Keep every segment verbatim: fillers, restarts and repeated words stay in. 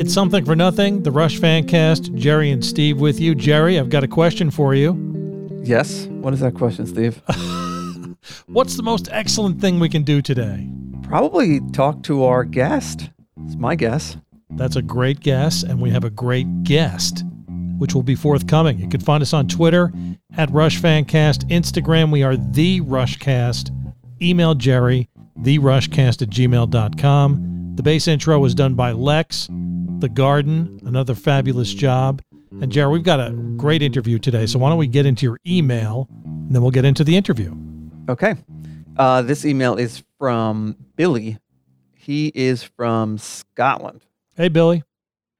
It's Something for Nothing, the Rush Fancast. Jerry and Steve with you. Jerry, I've got a question for you. Yes? What is that question, Steve? What's the most excellent thing we can do today? Probably talk to our guest. It's my guess. That's a great guess, and we have a great guest, which will be forthcoming. You can find us on Twitter, at Rush Fancast. Instagram, we are The Rushcast. Email Jerry, therushcast at gmail dot com. The bass intro was done by Lex. The Garden, another fabulous job. And Jerry, we've got a great interview today, so why don't we get into your email, and then we'll get into the interview. Okay. Uh, this email is from Billy. He is from Scotland. Hey, Billy.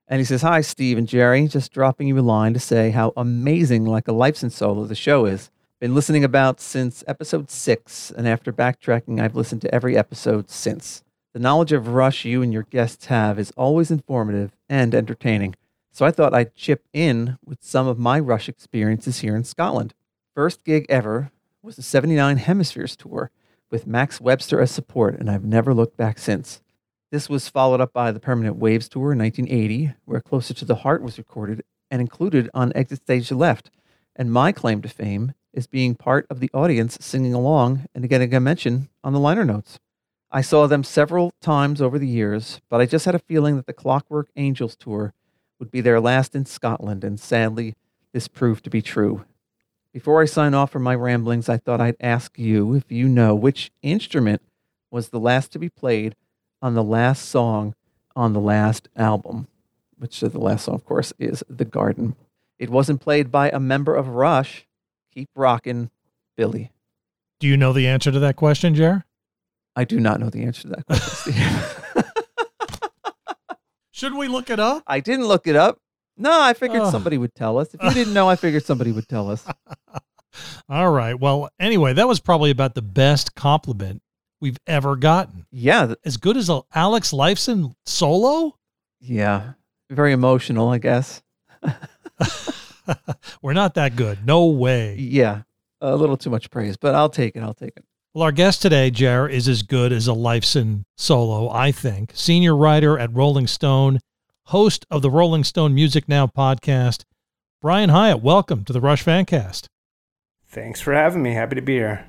And he says, "Hi, Steve and Jerry. Just dropping you a line to say how amazing Like a Lifeson solo the show is. Been listening about since episode six, and after backtracking, I've listened to every episode since. The knowledge of Rush you and your guests have is always informative and entertaining, so I thought I'd chip in with some of my Rush experiences here in Scotland. First gig ever was the seventy-nine Hemispheres tour with Max Webster as support, and I've never looked back since. This was followed up by the Permanent Waves tour in nineteen eighty, where Closer to the Heart was recorded and included on Exit Stage Left, and my claim to fame is being part of the audience singing along and getting a mention on the liner notes. I saw them several times over the years, but I just had a feeling that the Clockwork Angels tour would be their last in Scotland, and sadly, this proved to be true. Before I sign off from my ramblings, I thought I'd ask you if you know which instrument was the last to be played on the last song on the last album," which the last song, of course, is The Garden. "It wasn't played by a member of Rush. Keep rockin', Billy." Do you know the answer to that question, Jer? I do not know the answer to that question. Should we look it up? I didn't look it up. No, I figured oh. somebody would tell us. If you didn't know, I figured somebody would tell us. All right. Well, anyway, that was probably about the best compliment we've ever gotten. Yeah. As good as Alex Lifeson solo? Yeah. Very emotional, I guess. We're not that good. No way. Yeah. A little too much praise, but I'll take it. I'll take it. Well, our guest today, Jer, is as good as a Lifeson solo, I think. Senior writer at Rolling Stone, host of the Rolling Stone Music Now podcast. Brian Hyatt, welcome to the Rush Fancast. Thanks for having me. Happy to be here.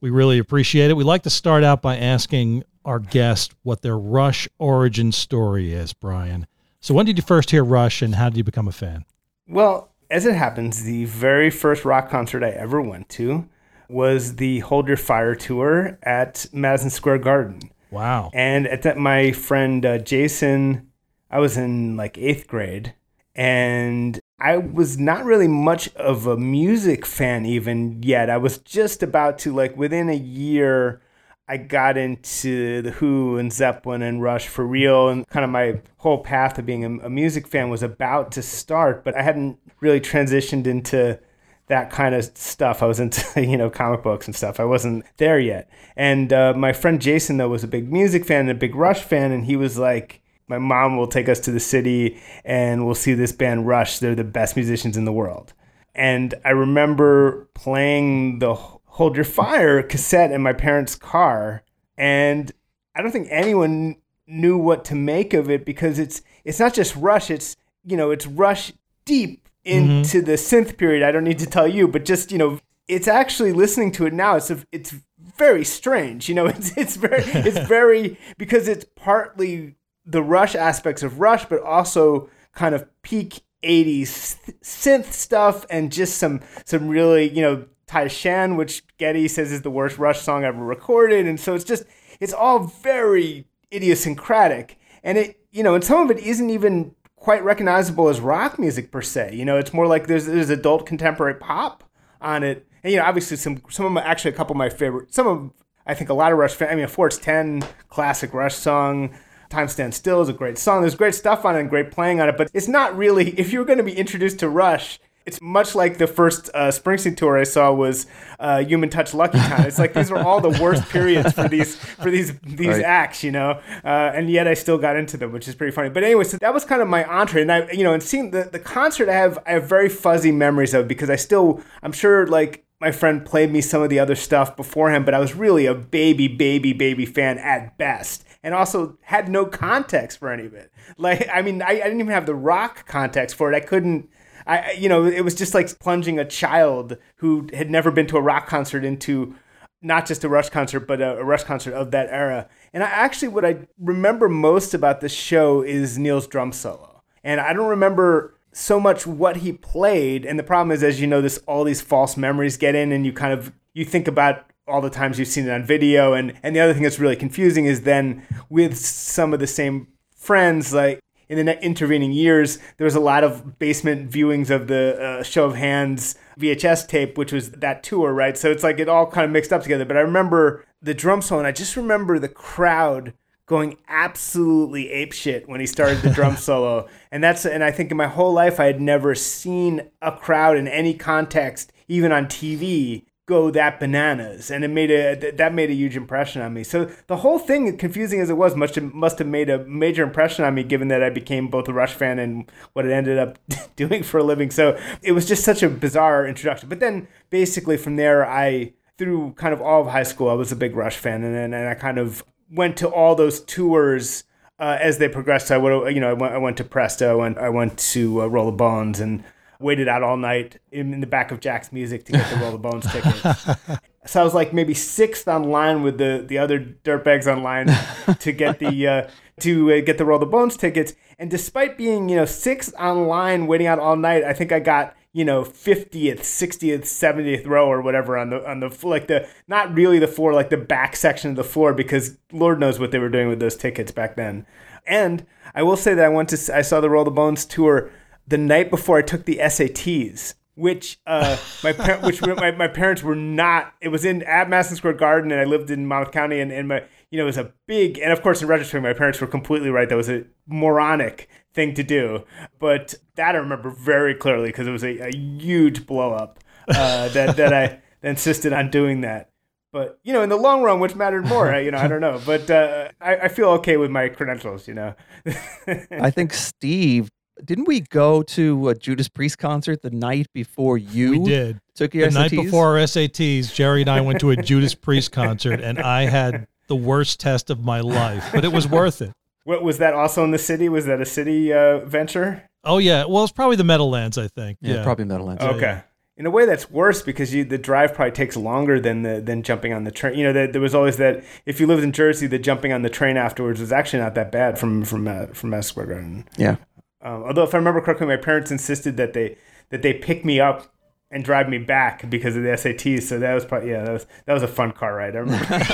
We really appreciate it. We like to start out by asking our guest what their Rush origin story is, Brian. So when did you first hear Rush, and how did you become a fan? Well, as it happens, the very first rock concert I ever went to was the Hold Your Fire tour at Madison Square Garden. Wow. And at that, my friend uh, Jason, I was in like eighth grade, and I was not really much of a music fan even yet. I was just about to, like within a year, I got into The Who and Zeppelin and Rush for real, and kind of my whole path of being a, a music fan was about to start, but I hadn't really transitioned into that kind of stuff. I was into, you know, comic books and stuff. I wasn't there yet. And uh, my friend Jason, though, was a big music fan and a big Rush fan. And he was like, "My mom will take us to the city and we'll see this band Rush. They're the best musicians in the world." And I remember playing the Hold Your Fire cassette in my parents' car. And I don't think anyone knew what to make of it, because it's it's not just Rush. It's, you know, it's Rush deep into mm-hmm. the synth period. I don't need to tell you, but just, you know, it's actually listening to it now. It's a, it's very strange, you know, it's, it's very, it's very, because it's partly the Rush aspects of Rush, but also kind of peak eighties synth stuff. And just some, some really, you know, Tai Shan, which Geddy says is the worst Rush song ever recorded. And so it's just, it's all very idiosyncratic, and it, you know, and some of it isn't even quite recognizable as rock music per se. You know, it's more like there's there's adult contemporary pop on it. And, you know, obviously some some of my, actually a couple of my favorite, some of, I think a lot of Rush, I mean, a four ten classic Rush song, Time Stands Still is a great song. There's great stuff on it and great playing on it, but it's not really, if you're going to be introduced to Rush, it's much like the first uh, Springsteen tour I saw was uh, Human Touch, Lucky Town. It's like these were all the worst periods for these for these these right. acts, you know. Uh, and yet I still got into them, which is pretty funny. But anyway, so that was kind of my entree. And I, you know, and seeing the, the concert, I have I have very fuzzy memories of, because I still I'm sure like my friend played me some of the other stuff beforehand, but I was really a baby, baby, baby fan at best. And also had no context for any of it. Like, I mean, I, I didn't even have the rock context for it. I couldn't, I, you know, it was just like plunging a child who had never been to a rock concert into not just a Rush concert, but a, a Rush concert of that era. And I actually, what I remember most about this show is Neil's drum solo. And I don't remember so much what he played. And the problem is, as you know, this all these false memories get in, and you kind of, you think about all the times you've seen it on video. And, and the other thing that's really confusing is then with some of the same friends, like in the intervening years, there was a lot of basement viewings of the uh, Show of Hands V H S tape, which was that tour, right? So it's like it all kind of mixed up together. But I remember the drum solo, and I just remember the crowd going absolutely apeshit when he started the drum solo. And that's, and I think in my whole life, I had never seen a crowd in any context, even on T V, go that bananas. And it made a, that made a huge impression on me. So the whole thing, confusing as it was, must have, must have made a major impression on me, given that I became both a Rush fan and what it ended up doing for a living. So it was just such a bizarre introduction. But then basically from there, I, through kind of all of high school, I was a big Rush fan. And and, and I kind of went to all those tours uh, as they progressed. So I would, you know, I went, I went to Presto, and I went to uh, Roll the Bones, and waited out all night in, in the back of Jack's Music to get the Roll the Bones ticket. So I was like maybe sixth online with the the other dirtbags online to get the uh, to uh, get the Roll the Bones tickets. And despite being, you know, sixth online, waiting out all night, I think I got, you know, fiftieth, sixtieth, seventieth row or whatever on the, on the, like the, not really the floor, like the back section of the floor, because Lord knows what they were doing with those tickets back then. And I will say that I went to, I saw the Roll the Bones tour the night before I took the S A Ts, which, uh, my, par- which my, my parents were not, it was in at Madison Square Garden, and I lived in Monmouth County, and, and my, you know, it was a big, and of course in retrospect, my parents were completely right. That was a moronic thing to do, but that I remember very clearly because it was a, a huge blow up uh, that that I insisted on doing that. But you know, in the long run, which mattered more, you know, I don't know. But uh, I, I feel okay with my credentials, you know. I think Steve, didn't we go to a Judas Priest concert the night before you? We did. Took your the S A Ts? Night before our S A Ts, Jerry and I went to a Judas Priest concert, and I had the worst test of my life, but it was worth it. What, was that also in the city? Was that a city uh, venture? Oh, yeah. Well, it's probably the Meadowlands, I think. Yeah, yeah. probably Meadowlands. Okay. Yeah. In a way, that's worse because you, the drive probably takes longer than the than jumping on the train. You know, there, there was always that, if you lived in Jersey, the jumping on the train afterwards was actually not that bad from from uh, from Madison Square Garden. Yeah. Um, although, if I remember correctly, my parents insisted that they that they pick me up and drive me back because of the S A Ts. So that was probably, yeah, that was, that was a fun car ride. I remember.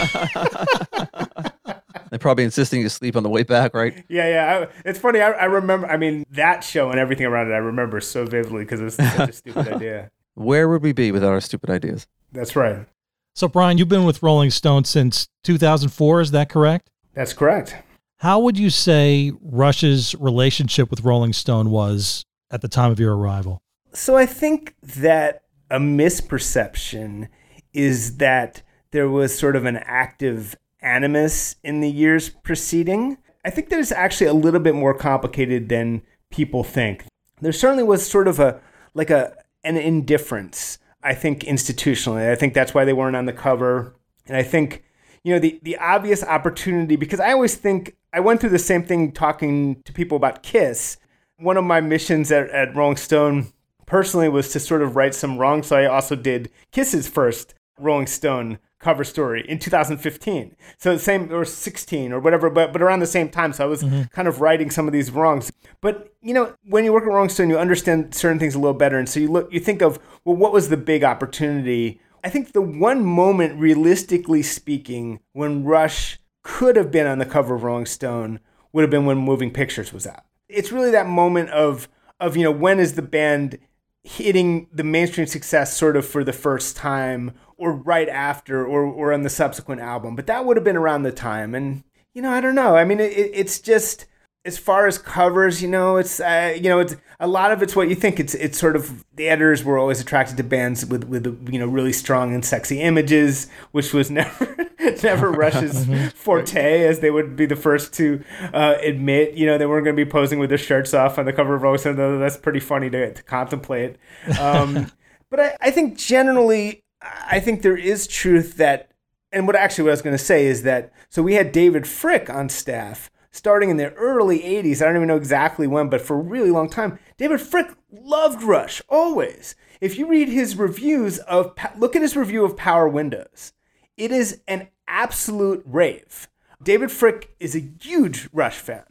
They're probably insisting you sleep on the way back, right? Yeah, yeah. I, it's funny. I, I remember, I mean, that show and everything around it, I remember so vividly because it was such a stupid idea. Where would we be without our stupid ideas? That's right. So, Brian, you've been with Rolling Stone since two thousand four, is that correct? That's correct. How would you say Rush's relationship with Rolling Stone was at the time of your arrival? So I think that a misperception is that there was sort of an active animus in the years preceding. I think there's actually a little bit more complicated than people think. There certainly was sort of a like a an indifference, I think, institutionally. I think that's why they weren't on the cover. And I think, you know, the, the obvious opportunity, because I always think, I went through the same thing talking to people about KISS. One of my missions at, at Rolling Stone personally was to sort of right some wrong. So I also did KISS's first Rolling Stone cover story in two thousand fifteen, so the same, or sixteen or whatever, but but around the same time. So I was mm-hmm. kind of righting some of these wrongs. But you know, when you work at Rolling Stone, you understand certain things a little better, and so you look, you think of, well, what was the big opportunity? I think the one moment, realistically speaking, when Rush could have been on the cover of Rolling Stone would have been when Moving Pictures was out. It's really that moment of of you know, when is the band hitting the mainstream success sort of for the first time, or right after, or or on the subsequent album. But that would have been around the time. And, you know, I don't know. I mean, it, it's just, as far as covers, you know, it's, uh, you know, it's a lot of it's what you think. It's it's sort of, the editors were always attracted to bands with, with you know, really strong and sexy images, which was never, never Rush's forte, as they would be the first to uh, admit. You know, they weren't going to be posing with their shirts off on the cover of Rolling Stone, though that's pretty funny to, to contemplate. Um, but I, I think generally, I think there is truth that, and what actually what I was going to say is that, so we had David Fricke on staff starting in the early eighties. I don't even know exactly when, but for a really long time, David Fricke loved Rush, always. If you read his reviews of, look at his review of Power Windows. It is an absolute rave. David Fricke is a huge Rush fan.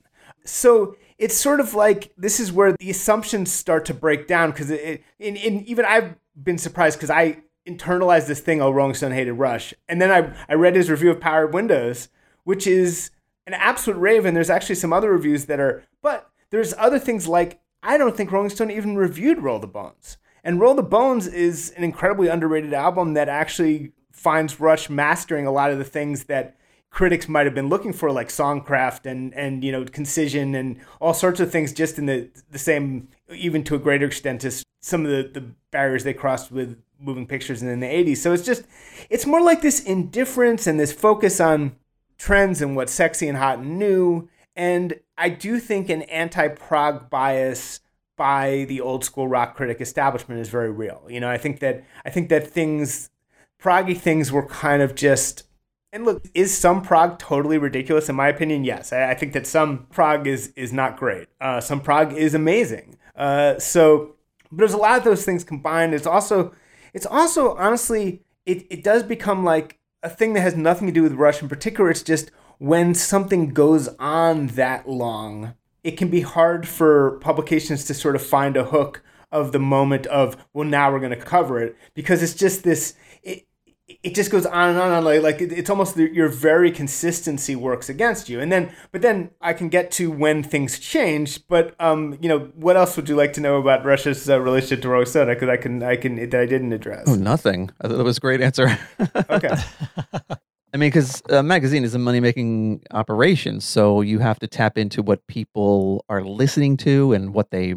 So it's sort of like, this is where the assumptions start to break down, because it, it, and, and even I've been surprised because I internalized this thing, oh, Rolling Stone hated Rush. And then I, I read his review of Power Windows, which is an absolute rave. And there's actually some other reviews that are, but there's other things like, I don't think Rolling Stone even reviewed Roll the Bones. And Roll the Bones is an incredibly underrated album that actually finds Rush mastering a lot of the things that critics might have been looking for, like songcraft and, and you know, concision and all sorts of things, just in the the same, even to a greater extent, as some of the, the barriers they crossed with Moving Pictures in the eighties. So it's just, it's more like this indifference and this focus on trends and what's sexy and hot and new. And I do think an anti-prog bias by the old school rock critic establishment is very real. You know, I think that I think that things, proggy things were kind of just, and look, is some prog totally ridiculous? In my opinion, yes. I, I think that some prog is is not great. Uh, some prog is amazing. Uh, so, but there's a lot of those things combined. It's also, it's also honestly, it, it does become like a thing that has nothing to do with Rush in particular. It's just when something goes on that long, it can be hard for publications to sort of find a hook of the moment of, well, now we're going to cover it, because it's just this, it, it just goes on and on and on. Like, like it, it's almost the, your very consistency works against you. And then, but then I can get to when things change, but, um, you know, what else would you like to know about Rush's uh, relationship to Rolling Stone? Because I can, I can, that I didn't address. Oh, nothing. I thought that was a great answer. Okay. I mean, because a magazine is a money-making operation, so you have to tap into what people are listening to and what they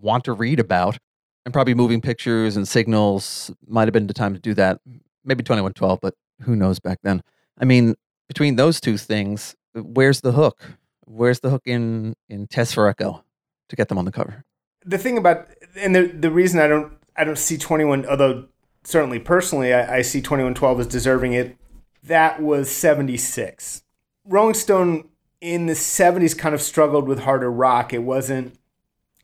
want to read about. And probably Moving Pictures and Signals might have been the time to do that. Maybe twenty-one twelve, but who knows back then. I mean, between those two things, where's the hook? Where's the hook in, in Test for Echo to get them on the cover? The thing about, and the the reason I don't I don't see twenty-one, although certainly personally I, I see twenty-one twelve as deserving it, that was seventy-six. Rolling Stone in the seventies kind of struggled with harder rock. It wasn't,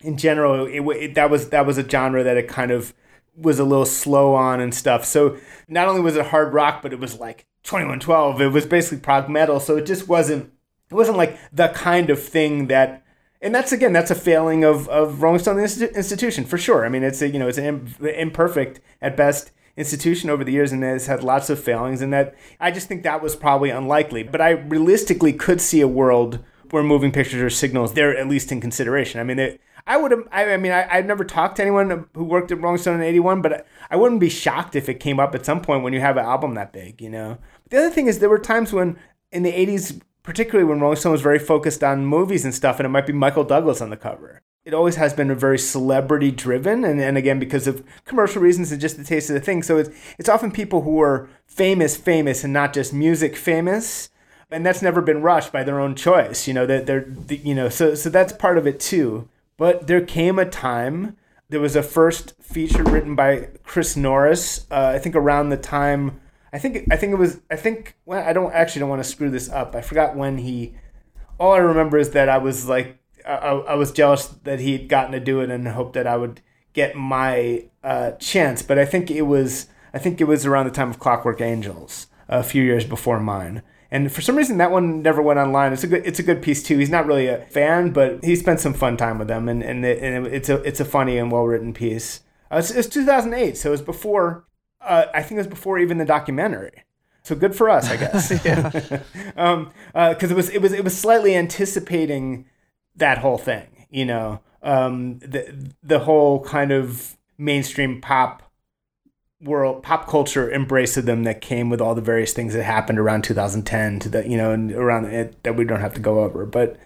in general, it, it, that was that was a genre that it kind of was a little slow on and stuff. So not only was it hard rock, but it was like twenty-one twelve. It was basically prog metal. So it just wasn't, it wasn't like the kind of thing that, and that's, again, that's a failing of, of Rolling Stone the institution, for sure. I mean, it's a, you know, it's an imperfect at best institution over the years, and has had lots of failings, and that I just think that was probably unlikely. But I realistically could see a world where Moving Pictures or Signals, they're at least in consideration. I mean, they, I would have, I, I mean, I, I've never talked to anyone who worked at Rolling Stone in eighty-one, but I, I wouldn't be shocked if it came up at some point when you have an album that big, you know. But the other thing is, there were times when in the eighties, particularly when Rolling Stone was very focused on movies and stuff, and it might be Michael Douglas on the cover. It always has been a very celebrity-driven, and, and again, because of commercial reasons and just the taste of the thing. So it's, it's often people who are famous, famous, and not just music famous, and that's never been Rush by their own choice. You know, that they're, they're, you know, so so that's part of it too. But there came a time. There was a first feature written by Chris Norris. Uh, I think around the time, I think I think it was I think well, I don't actually don't want to screw this up. I forgot when he. All I remember is that I was like. I, I was jealous that he had gotten to do it and hoped that I would get my uh, chance. But I think it was I think it was around the time of Clockwork Angels, a few years before mine. And for some reason, that one never went online. It's a good it's a good piece too. He's not really a fan, but he spent some fun time with them, and and, it, and it's a it's a funny and well written piece. Uh, it's, it's two thousand eight, so it was before. Uh, I think it was before even the documentary. So good for us, I guess. Because um, uh, it was it was it was slightly anticipating that whole thing, you know, um, the the whole kind of mainstream pop world, pop culture embrace of them that came with all the various things that happened around two thousand ten to the, you know, and around it that we don't have to go over. But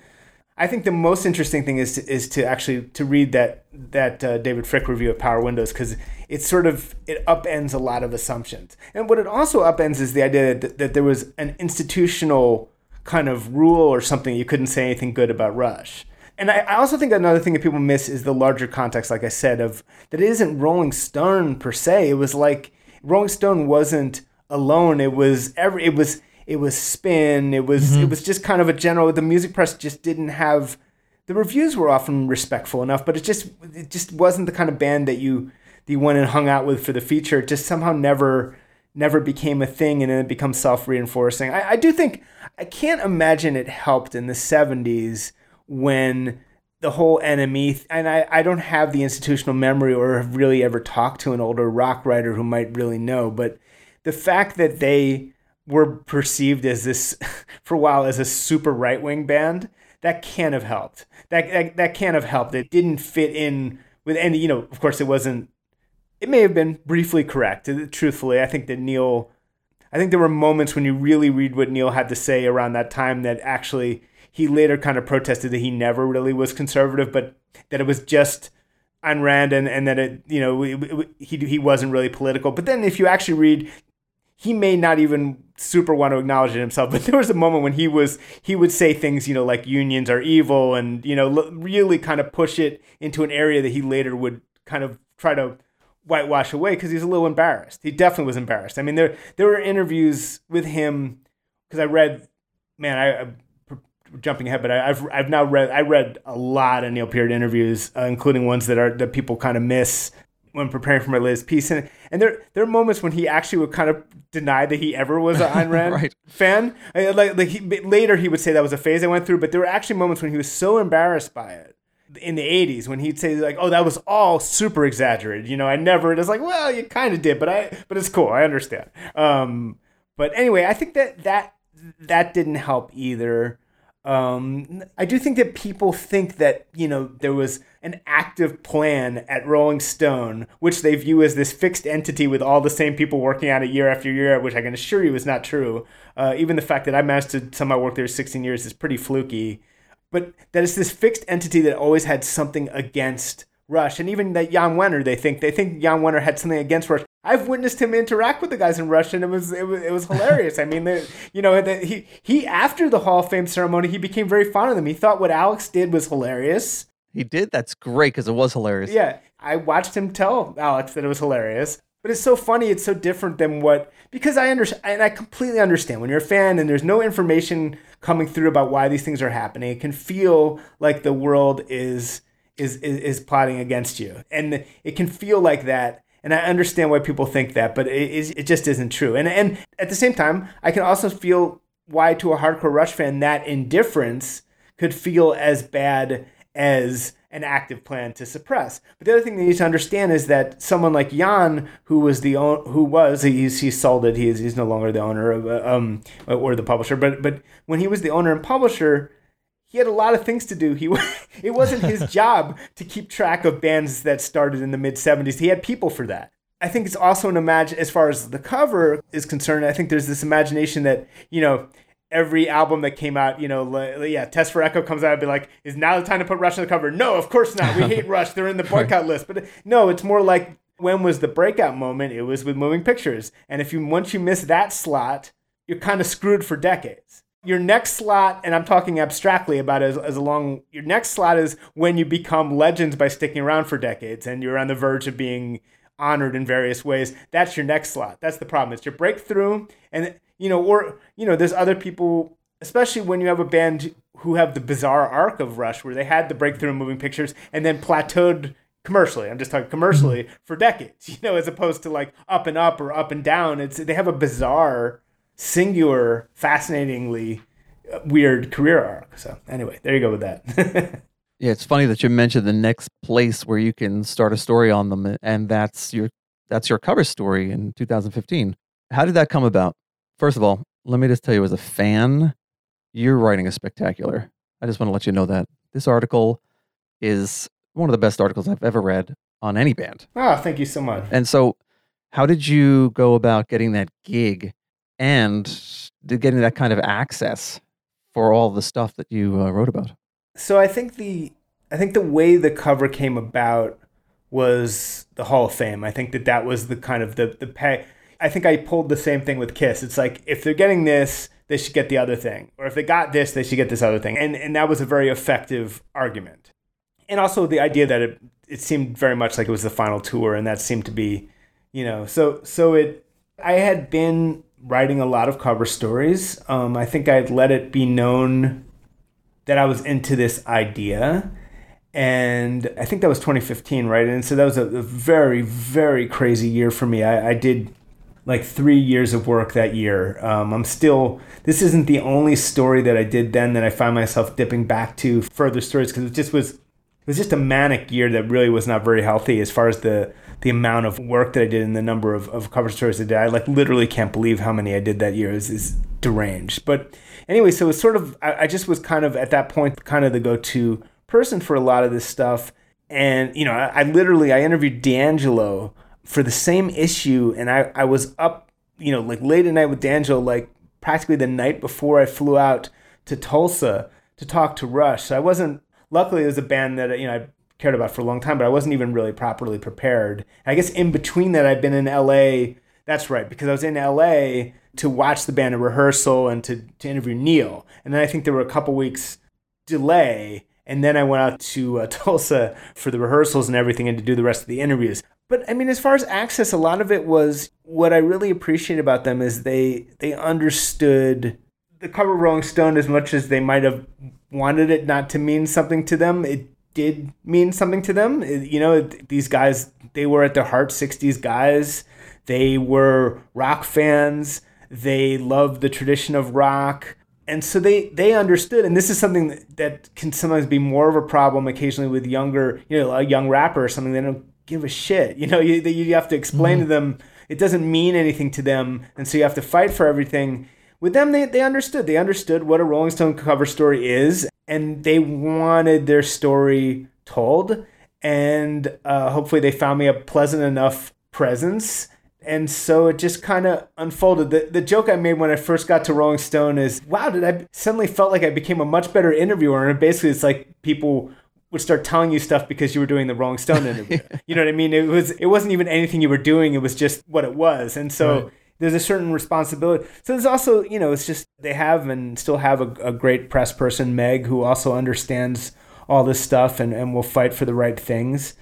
I think the most interesting thing is to, is to actually to read that that uh, David Fricke review of Power Windows, because it sort of it upends a lot of assumptions. And what it also upends is the idea that, that there was an institutional kind of rule or something. You couldn't say anything good about Rush. And I, I also think another thing that people miss is the larger context, like I said, of that it isn't Rolling Stone per se. It was like Rolling Stone wasn't alone. It was every. It was. It was Spin. It was. Mm-hmm. It was just kind of a general. The music press just didn't have. The reviews were often respectful enough, but it just. It just wasn't the kind of band that you that you went and hung out with for the feature. It just somehow never. never became a thing, and then it becomes self-reinforcing. I, I do think, I can't imagine it helped in the seventies when the whole N M E, th- and I, I don't have the institutional memory or have really ever talked to an older rock writer who might really know, but the fact that they were perceived as this, for a while, as a super right-wing band, that can't have helped. That, that, that can't have helped. It didn't fit in with any, you know, of course it wasn't, it may have been briefly correct. Truthfully, I think that Neil, I think there were moments when you really read what Neil had to say around that time that actually he later kind of protested that he never really was conservative, but that it was just Ayn Rand and, and that it, you know, it, it, he he wasn't really political. But then if you actually read, he may not even super want to acknowledge it himself, but there was a moment when he was, he would say things, you know, like unions are evil and, you know, really kind of push it into an area that he later would kind of try to whitewash away because he's a little embarrassed. He definitely was embarrassed. I mean, there there were interviews with him because I read, man, I I'm jumping ahead, but I, I've I've now read I read a lot of Neil Peart interviews, uh, including ones that are that people kind of miss when preparing for my latest piece. And and there there are moments when he actually would kind of deny that he ever was an Ayn Rand right. fan. I mean, like like he, later he would say that was a phase I went through, but there were actually moments when he was so embarrassed by it. In the eighties, when he'd say like, "Oh, that was all super exaggerated," you know, I never. It's like, well, you kind of did, but I, but it's cool. I understand. Um, but anyway, I think that that that didn't help either. Um, I do think that people think that, you know, there was an active plan at Rolling Stone, which they view as this fixed entity with all the same people working on it year after year, which I can assure you is not true. Uh, even the fact that I managed to somehow work there sixteen years is pretty fluky. But that it's this fixed entity that always had something against Rush. And even that Jan Wenner, they think, they think Jan Wenner had something against Rush. I've witnessed him interact with the guys in Rush, and it was it was, it was hilarious. I mean, they, you know, they, he, he, after the Hall of Fame ceremony, he became very fond of them. He thought what Alex did was hilarious. He did? That's great, because it was hilarious. Yeah. I watched him tell Alex that it was hilarious. But it's so funny. It's so different than what, because I understand, and I completely understand when you're a fan and there's no information coming through about why these things are happening, it can feel like the world is, is, is, is plotting against you. And it can feel like that. And I understand why people think that, but it, it just isn't true. And, and at the same time, I can also feel why to a hardcore Rush fan, that indifference could feel as bad as an active plan to suppress. But the other thing they need to understand is that someone like Jan, who was the own, who was he's he sold it. He is he's no longer the owner of um or the publisher. But but when he was the owner and publisher, he had a lot of things to do. He it wasn't his job to keep track of bands that started in the mid seventies. He had people for that. I think it's also an imagine as far as the cover is concerned. I think there's this imagination that you know. Every album that came out, you know, like, yeah, Test for Echo comes out and be like, is now the time to put Rush on the cover? No, of course not. We hate Rush. They're in the boycott list. But no, it's more like when was the breakout moment? It was with Moving Pictures. And if you once you miss that slot, you're kind of screwed for decades. Your next slot, and I'm talking abstractly about as as long, your next slot is when you become legends by sticking around for decades and you're on the verge of being honored in various ways. That's your next slot. That's the problem. It's your breakthrough. And you know, or, you know, there's other people, especially when you have a band who have the bizarre arc of Rush, where they had the breakthrough in Moving Pictures and then plateaued commercially. I'm just talking commercially for decades, you know, as opposed to like up and up or up and down. It's they have a bizarre, singular, fascinatingly weird career arc. So anyway, there you go with that. Yeah, it's funny that you mentioned the next place where you can start a story on them. And that's your that's your cover story in two thousand fifteen. How did that come about? First of all, let me just tell you, as a fan, your writing is spectacular. I just want to let you know that. This article is one of the best articles I've ever read on any band. Oh, thank you so much. And so how did you go about getting that gig and getting that kind of access for all the stuff that you uh, wrote about? So I think the I think the way the cover came about was the Hall of Fame. I think that that was the kind of the, the pay... I think I pulled the same thing with KISS. It's like, if they're getting this, they should get the other thing. Or if they got this, they should get this other thing. And and that was a very effective argument. And also the idea that it, it seemed very much like it was the final tour, and that seemed to be you know, so so it. I had been writing a lot of cover stories. Um, I think I'd let it be known that I was into this idea. And I think that was twenty fifteen, right? And so that was a, a very, very crazy year for me. I, I did like three years of work that year. Um, I'm still, this isn't the only story that I did then that I find myself dipping back to further stories, because it just was, it was just a manic year that really was not very healthy as far as the, the amount of work that I did and the number of, of cover stories I did. I like literally can't believe how many I did that year. It's, it's deranged. But anyway, so it's sort of, I, I just was kind of at that point, kind of the go-to person for a lot of this stuff. And, you know, I, I literally, I interviewed D'Angelo for the same issue. And I, I was up, you know, like late at night with D'Angelo, like practically the night before I flew out to Tulsa to talk to Rush. So I wasn't, luckily it was a band that, you know, I cared about for a long time, but I wasn't even really properly prepared. I guess in between that, I'd been in L A. That's right, because I was in L A to watch the band at rehearsal and to, to interview Neil. And then I think there were a couple weeks delay. And then I went out to uh, Tulsa for the rehearsals and everything and to do the rest of the interviews. But I mean, as far as access, a lot of it was, what I really appreciate about them is they they understood the cover of Rolling Stone, as much as they might have wanted it not to mean something to them, it did mean something to them. It, you know, it, these guys, they were at their heart sixties guys. They were rock fans. They loved the tradition of rock. And so they, they understood, and this is something that, that can sometimes be more of a problem occasionally with younger, you know, a young rapper or something. They don't give a shit. You know, you, you have to explain mm-hmm. to them, it doesn't mean anything to them. And so you have to fight for everything. With them, they, they understood. They understood what a Rolling Stone cover story is, and they wanted their story told. And uh, hopefully they found me a pleasant enough presence. And so it just kind of unfolded. The the joke I made when I first got to Rolling Stone is, wow, did I suddenly felt like I became a much better interviewer. And basically it's like people would start telling you stuff because you were doing the Rolling Stone interview. You know what I mean? It was, it wasn't even anything you were doing. It was just what it was. And so right. There's a certain responsibility. So there's also, you know, it's just they have and still have a, a great press person, Meg, who also understands all this stuff and, and will fight for the right things.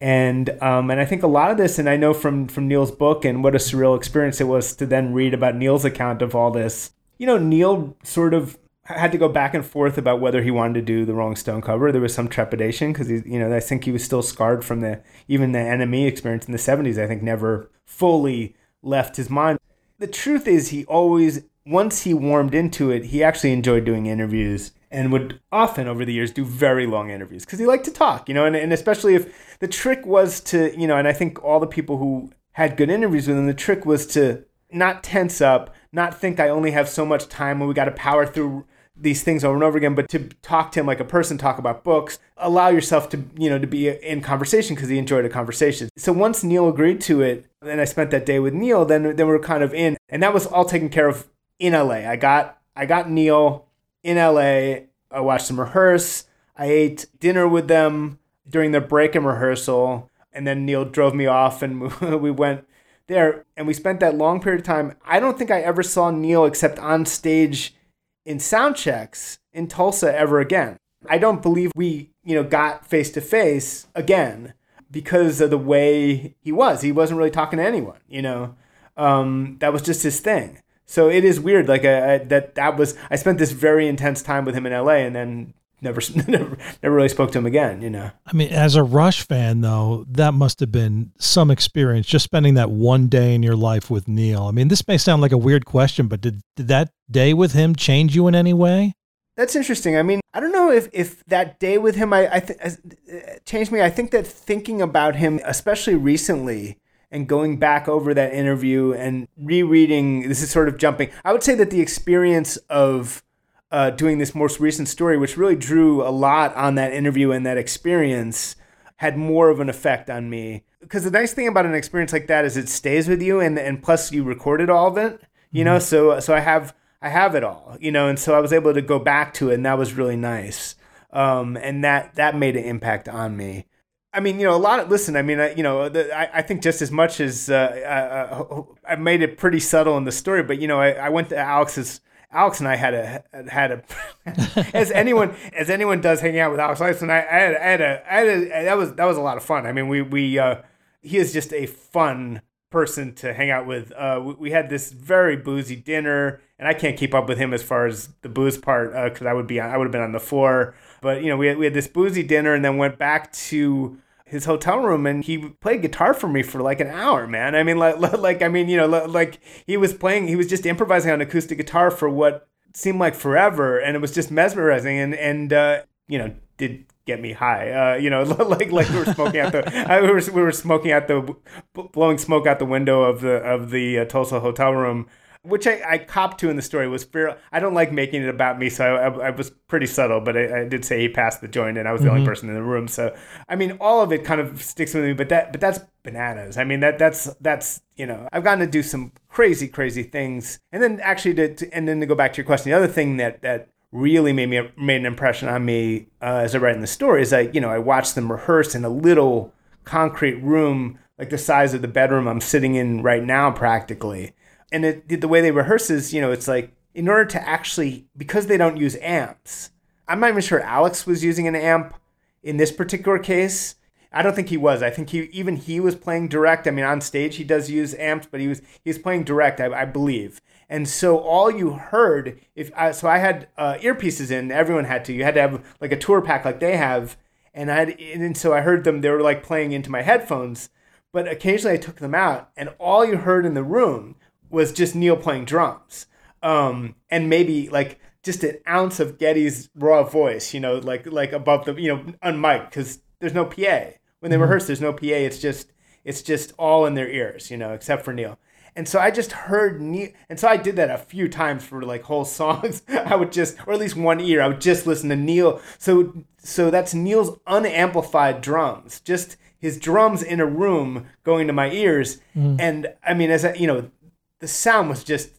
And um, and I think a lot of this, and I know from, from Neil's book and what a surreal experience it was to then read about Neil's account of all this. You know, Neil sort of had to go back and forth about whether he wanted to do the Rolling Stone cover. There was some trepidation because, you know, I think he was still scarred from the even the N M E experience in the seventies, I think never fully left his mind. The truth is he always, once he warmed into it, he actually enjoyed doing interviews. And would often over the years do very long interviews because he liked to talk, you know, and, and especially if the trick was to, you know, and I think all the people who had good interviews with him, the trick was to not tense up, not think I only have so much time and we got to power through these things over and over again, but to talk to him like a person, talk about books, allow yourself to, you know, to be in conversation because he enjoyed a conversation. So once Neil agreed to it, and I spent that day with Neil, then, then we were kind of in, and that was all taken care of in L A. I got, I got Neil. In L A, I watched them rehearse. I ate dinner with them during their break in rehearsal. And then Neil drove me off and we went there. And we spent that long period of time. I don't think I ever saw Neil except on stage in sound checks in Tulsa ever again. I don't believe we, you know, got face to face again because of the way he was. He wasn't really talking to anyone, you know. Um, that was just his thing. So it is weird, like I, I, that that was, I spent this very intense time with him in L A and then never, never never really spoke to him again, you know. I mean, as a Rush fan, though, that must have been some experience, just spending that one day in your life with Neil. I mean, this may sound like a weird question, but did, did that day with him change you in any way? That's interesting. I mean, I don't know if, if that day with him I, I th- changed me. I think that thinking about him, especially recently, and going back over that interview and rereading, this is sort of jumping. I would say that the experience of uh, doing this most recent story, which really drew a lot on that interview and that experience, had more of an effect on me. Because the nice thing about an experience like that is it stays with you, and, and plus you recorded all of it, you mm-hmm. know. So so I have I have it all, you know, and so I was able to go back to it, and that was really nice, um, and that that made an impact on me. I mean, you know, a lot of, listen, I mean, I, you know, the, I, I think just as much as, uh, I, I made it pretty subtle in the story, but, you know, I, I went to Alex's, Alex and I had a, had a, as anyone, as anyone does hanging out with Alex Lifeson, I, I had, I had a, I had a, that was, that was a lot of fun. I mean, we, we, uh, he is just a fun person to hang out with. Uh, we, we had this very boozy dinner, and I can't keep up with him as far as the booze part because uh, I would be I would have been on the floor. But you know, we had, we had this boozy dinner, and then went back to his hotel room, and he played guitar for me for like an hour, man. I mean, like, like I mean, you know, like he was playing, he was just improvising on acoustic guitar for what seemed like forever, and it was just mesmerizing, and and uh, you know, did get me high. Uh, you know, like like we were smoking out the, I, we were we were smoking out the, blowing smoke out the window of the of the uh, Tulsa hotel room, which I, I copped to in the story was fair. I don't like making it about me, so I, I, I was pretty subtle, but I, I did say he passed the joint, and I was the mm-hmm. only person in the room. So I mean, all of it kind of sticks with me, but that but that's bananas. I mean, that that's that's you know, I've gotten to do some crazy crazy things, and then actually to, to and then to go back to your question, the other thing that that. really made me made an impression on me uh, as I write in the story is that, you know, I watched them rehearse in a little concrete room like the size of the bedroom I'm sitting in right now practically. And it, the way they rehearse is, you know, it's like in order to actually, because they don't use amps, I'm not even sure Alex was using an amp in this particular case. I don't think he was. I think he even he was playing direct. I mean, on stage he does use amps, but he was he was playing direct, I, I believe. And so all you heard, if I, so I had uh, earpieces in. Everyone had to. You had to have like a tour pack like they have. And I had, and so I heard them. They were like playing into my headphones, but occasionally I took them out, and all you heard in the room was just Neil playing drums, um, and maybe like just an ounce of Geddy's raw voice, you know, like like above the, you know, unmiked, because there's no P A. When they rehearse, there's no P A. It's just it's just all in their ears, you know, except for Neil. And so I just heard Neil. And so I did that a few times for like whole songs. I would just, or at least one ear, I would just listen to Neil. So so that's Neil's unamplified drums, just his drums in a room going to my ears. Mm. And I mean, as I, you know, the sound was just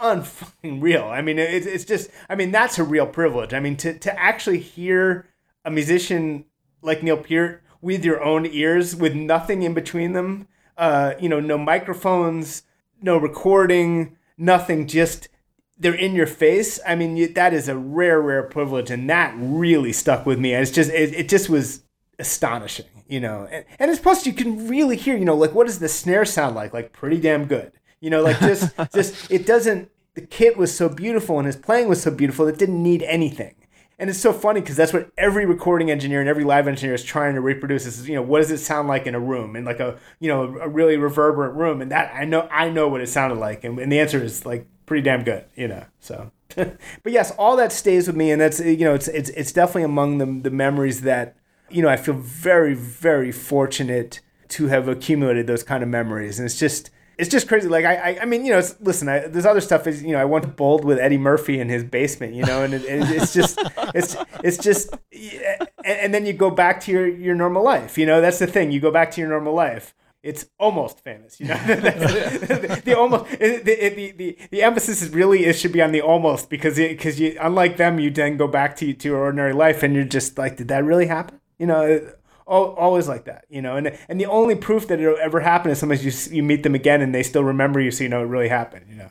unfucking real. I mean, it, it's just, I mean, that's a real privilege. I mean, to to actually hear a musician like Neil Peart with your own ears, with nothing in between them, uh, you know, no microphones, no recording, nothing, just they're in your face. I mean, you, that is a rare, rare privilege, and that really stuck with me. And it's just, it, it just was astonishing, you know. And, and it's plus you can really hear, you know, like what does the snare sound like? Like pretty damn good, you know, like just, just it doesn't. The kit was so beautiful, and his playing was so beautiful that it didn't need anything. And it's so funny because that's what every recording engineer and every live engineer is trying to reproduce is, you know, what does it sound like in a room, in like a, you know, a really reverberant room. And that I know, I know what it sounded like. And, and the answer is like pretty damn good, you know, so, but yes, all that stays with me. And that's, you know, it's, it's, it's definitely among the, the memories that, you know, I feel very, very fortunate to have accumulated those kind of memories. And it's just, It's just crazy. Like, I I mean, you know, it's, listen, I, there's other stuff is, you know, I went bowled with Eddie Murphy in his basement, you know, and it, it, it's just, it's it's just, yeah, and, and then you go back to your, your normal life, you know, that's the thing. You go back to your normal life. It's almost famous, you know, the, the almost, the, the, the, the emphasis is really, it should be on the almost, because it, because you, unlike them, you then go back to, to your ordinary life, and you're just like, did that really happen? You know, it, always like that, you know, and and the only proof that it'll ever happen is sometimes you you meet them again and they still remember you, so you know it really happened, you know.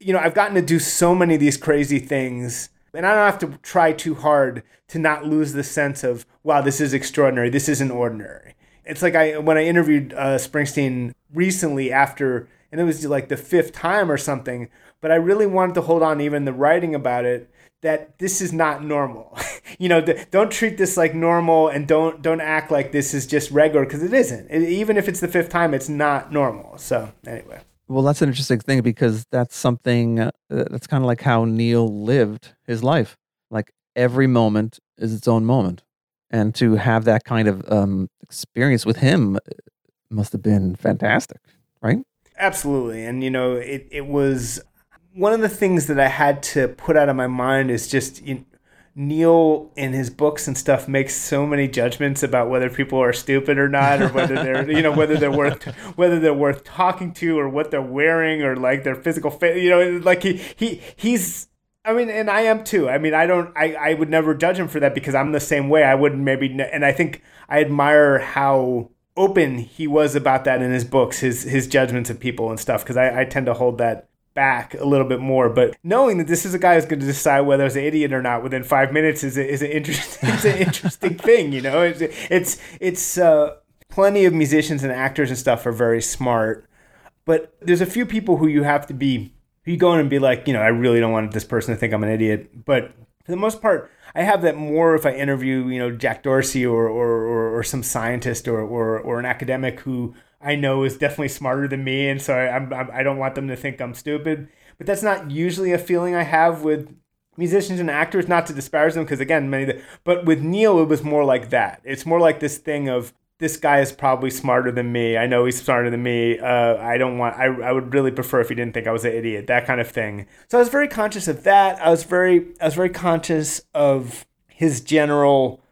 You know, I've gotten to do so many of these crazy things, and I don't have to try too hard to not lose the sense of, wow, this is extraordinary, this isn't ordinary. It's like I when I interviewed uh, Springsteen recently after, and it was like the fifth time or something, but I really wanted to hold on to even the writing about it, that this is not normal. You know, th- don't treat this like normal, and don't don't act like this is just regular, because it isn't. It, even if it's the fifth time, it's not normal. So anyway. Well, that's an interesting thing, because that's something uh, that's kind of like how Neil lived his life. Like every moment is its own moment. And to have that kind of um, experience with him must have been fantastic, right? Absolutely. And, you know, it, it was... One of the things that I had to put out of my mind is just, you know, Neil in his books and stuff makes so many judgments about whether people are stupid or not, or whether they're, you know, whether they're worth, whether they're worth talking to, or what they're wearing, or like their physical fit, you know, like he, he, he's, I mean, and I am too. I mean, I don't, I, I would never judge him for that, because I'm the same way. I wouldn't maybe, and I think I admire how open he was about that in his books, his, his judgments of people and stuff. Cause I, I tend to hold that back a little bit more, but knowing that this is a guy who's going to decide whether he's an idiot or not within five minutes is a, is an interesting, it's an interesting thing, you know. It's it's, it's uh, plenty of musicians and actors and stuff are very smart, but there's a few people who you have to be, you go in and be like, you know, I really don't want this person to think I'm an idiot. But for the most part, I have that more if I interview, you know, Jack Dorsey or or or, or some scientist or, or or an academic who I know is definitely smarter than me, and so I I'm, I don't want them to think I'm stupid. But that's not usually a feeling I have with musicians and actors, not to disparage them, because again, many of the, but with Neil, it was more like that. It's more like this thing of, this guy is probably smarter than me. I know he's smarter than me. Uh, I don't want, I, I would really prefer if he didn't think I was an idiot, that kind of thing. So I was very conscious of that. I was very, I was very conscious of his general,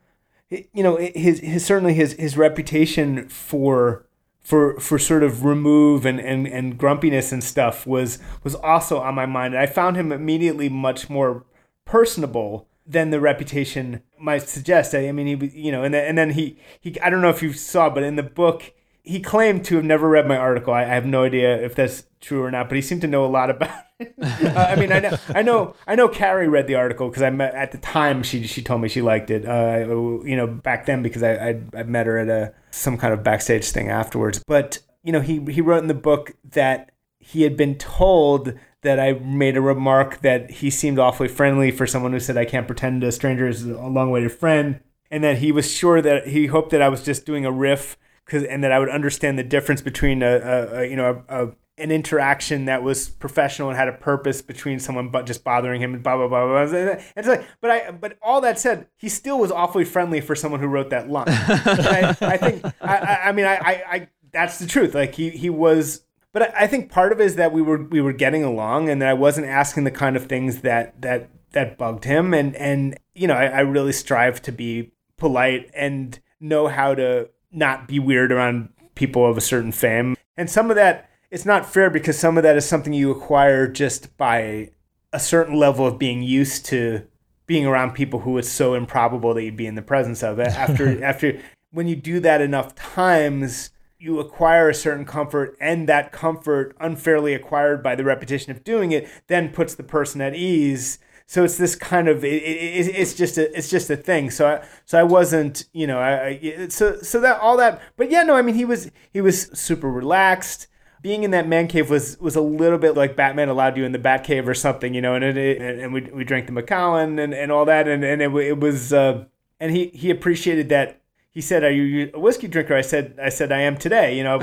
you know, his, his, certainly his, his reputation for, for, for sort of remove and, and, and grumpiness and stuff was, was also on my mind. And I found him immediately much more personable than the reputation might suggest. I mean, he, you know, and then, and then he, he, I don't know if you saw, but in the book, he claimed to have never read my article. I, I have no idea if that's true or not, but he seemed to know a lot about it. uh, I mean, I know, I know, I know Carrie read the article because I met at the time she, she told me she liked it, uh, you know, back then, because I, I, I met her at a, some kind of backstage thing afterwards. But, you know, he, he wrote in the book that he had been told that I made a remark that he seemed awfully friendly for someone who said, I can't pretend a stranger is a long way to friend. And that he was sure that he hoped that I was just doing a riff, cause, and that I would understand the difference between a, a, a you know, a, a, an interaction that was professional and had a purpose between someone but just bothering him and blah, blah, blah, blah, blah. And it's like, but I, but all that said, he still was awfully friendly for someone who wrote that line. I, I think, I, I, I mean, I, I, I, that's the truth. Like he, he was, But I think part of it is that we were we were getting along, and that I wasn't asking the kind of things that that, that bugged him. And, and you know, I, I really strive to be polite and know how to not be weird around people of a certain fame. And some of that, it's not fair, because some of that is something you acquire just by a certain level of being used to being around people who it's so improbable that you'd be in the presence of. After after when you do that enough times, you acquire a certain comfort, and that comfort, unfairly acquired by the repetition of doing it, then puts the person at ease. So it's this kind of it, it, it's just a it's just a thing. So I, so I wasn't you know I, I so so that all that. But yeah, no, I mean he was he was super relaxed. Being in that man cave was was a little bit like Batman allowed you in the Bat Cave or something, you know. And it, it, and we we drank the Macallan and, and all that, and and it, it was uh, and he he appreciated that. He said, "Are you a whiskey drinker?" I said, "I said I am today. You know,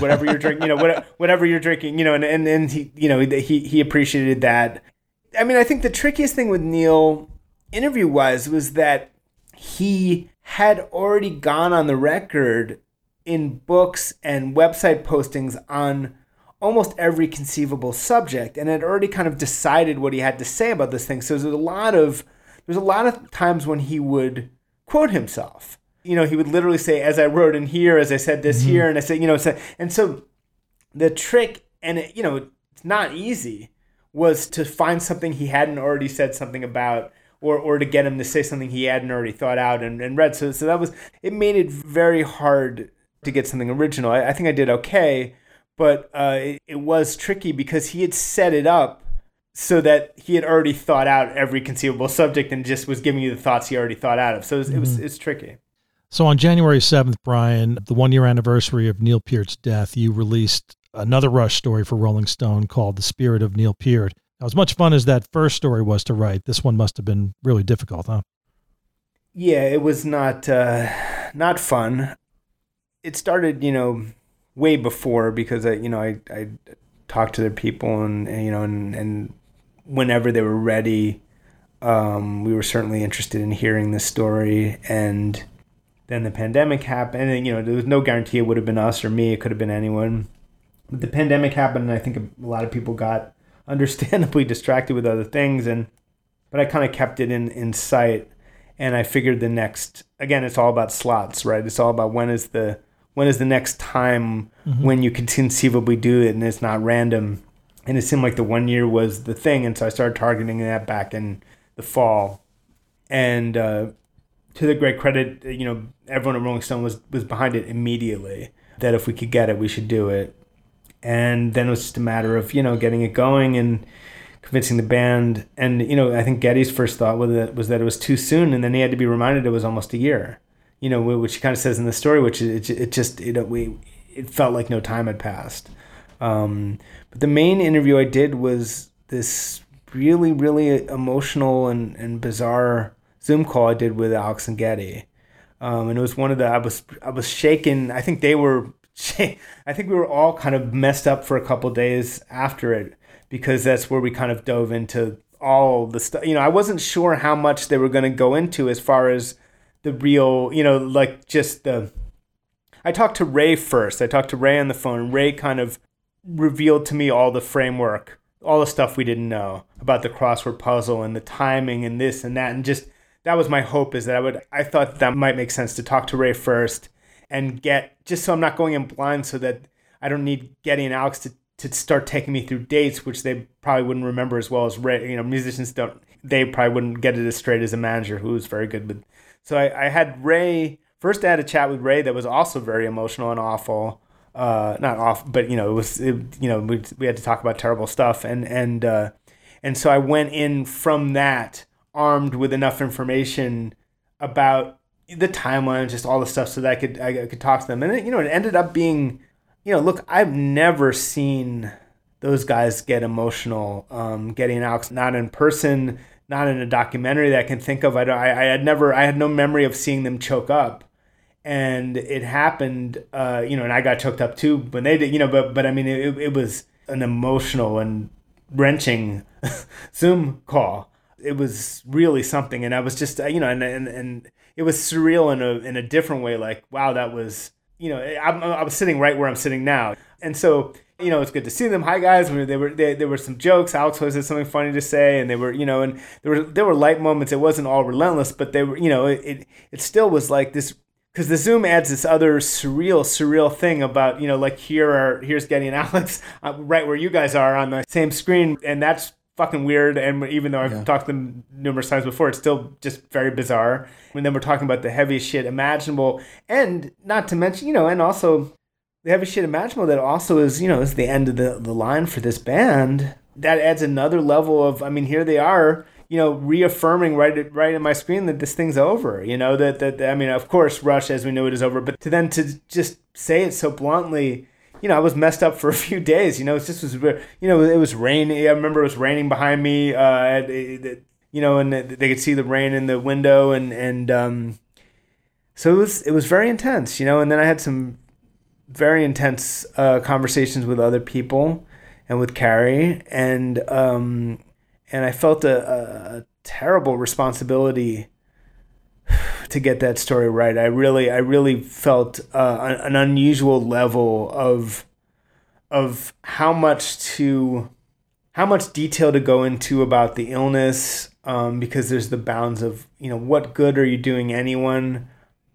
whatever you're drinking, you know, whatever you're drinking, you know." And and and he, you know, he he appreciated that. I mean, I think the trickiest thing with Neil, interview-wise, was that he had already gone on the record in books and website postings on almost every conceivable subject, and had already kind of decided what he had to say about this thing. So there's a lot of there's a lot of times when he would quote himself. You know, he would literally say, as I wrote in here, as I said this mm-hmm. here, and I said, you know, so, and so the trick, and it, you know, it's not easy, was to find something he hadn't already said something about, or or to get him to say something he hadn't already thought out and, and read. So so that was, it made it very hard to get something original. I, I think I did okay, but uh, it, it was tricky because he had set it up so that he had already thought out every conceivable subject and just was giving you the thoughts he already thought out of. So it was, mm-hmm. it was it's tricky. So on January seventh, Brian, the one-year anniversary of Neil Peart's death, you released another Rush story for Rolling Stone called The Spirit of Neil Peart. Now, as much fun as that first story was to write, this one must have been really difficult, huh? Yeah, it was not uh, not fun. It started, you know, way before, because I, you know, I I talked to their people, and, and you know, and, and whenever they were ready, um, we were certainly interested in hearing the story. And then the pandemic happened, and you know, there was no guarantee it would have been us or me. It could have been anyone. But the pandemic happened, and I think a lot of people got understandably distracted with other things. And but I kind of kept it in, in sight, and I figured the next, again, it's all about slots, right? It's all about when is the when is the next time mm-hmm. when you could conceivably do it, and it's not random. And it seemed like the one year was the thing, and so I started targeting that back in the fall, and. Uh, To the great credit, you know, everyone at Rolling Stone was, was behind it immediately, that if we could get it, we should do it. And then it was just a matter of, you know, getting it going and convincing the band. And, you know, I think Geddy's first thought was that, was that it was too soon, and then he had to be reminded it was almost a year. you know, which she kind of says in the story, which it, it just, it, we, it felt like no time had passed. Um, but the main interview I did was this really, really emotional and, and bizarre Zoom call I did with Alex and Geddy. Um, and it was one of the, I was, I was shaken. I think they were, I think we were all kind of messed up for a couple of days after it, because that's where we kind of dove into all the stuff. You know, I wasn't sure how much they were going to go into as far as the real, you know, like just the, I talked to Ray first. I talked to Ray on the phone. Ray kind of revealed to me all the framework, all the stuff we didn't know about the crossword puzzle and the timing and this and that. And just, that was my hope, is that I would, I thought that might make sense to talk to Ray first and get, just so I'm not going in blind, so that I don't need Geddy and Alex to, to start taking me through dates, which they probably wouldn't remember as well as Ray. You know, musicians don't, they probably wouldn't get it as straight as a manager who was very good with. So I, I had Ray, first I had a chat with Ray that was also very emotional and awful. Uh, not off, but you know, it was, it, you know, we, we had to talk about terrible stuff. And, and, uh, and so I went in from that, armed with enough information about the timeline, just all the stuff, so that I could I could talk to them. And it, you know, it ended up being, you know, look, I've never seen those guys get emotional, um, Geddy and Alex, not in person, not in a documentary that I can think of. I, don't, I I had never, I had no memory of seeing them choke up, and it happened, uh, you know, and I got choked up too when they did, you know. But but I mean, it it was an emotional and wrenching Zoom call. It was really something, and I was just, you know, and and, and it was surreal in a in a different way. Like, wow, that was, you know, I, I was sitting right where I'm sitting now, and so, you know, it's good to see them. Hi guys, we, they were they, there were some jokes. Alex always had something funny to say, and they were, you know, and there were there were light moments. It wasn't all relentless, but they were, you know, it it, it still was like this, because the Zoom adds this other surreal surreal thing about, you know, like here are here's Geddy and Alex uh, right where you guys are on the same screen, and that's fucking weird. And even though I've yeah. talked to them numerous times before, it's still just very bizarre. And then we're talking about the heaviest shit imaginable, and not to mention, you know, and also the heaviest shit imaginable that also is, you know, is the end of the, the line for this band. That adds another level of, I mean, here they are, you know, reaffirming right right in my screen that this thing's over, you know, that that, that I mean, of course, Rush as we know it is over, but to then to just say it so bluntly. You know, I was messed up for a few days. You know, it just was, you know, it was raining. I remember it was raining behind me. Uh, it, it, you know, and they could see the rain in the window, and and um, so it was it was very intense. You know, and then I had some very intense uh, conversations with other people and with Carrie, and um, and I felt a, a terrible responsibility to get that story right. I really, I really felt uh, an unusual level of, of how much to, how much detail to go into about the illness, um, because there's the bounds of, you know, what good are you doing anyone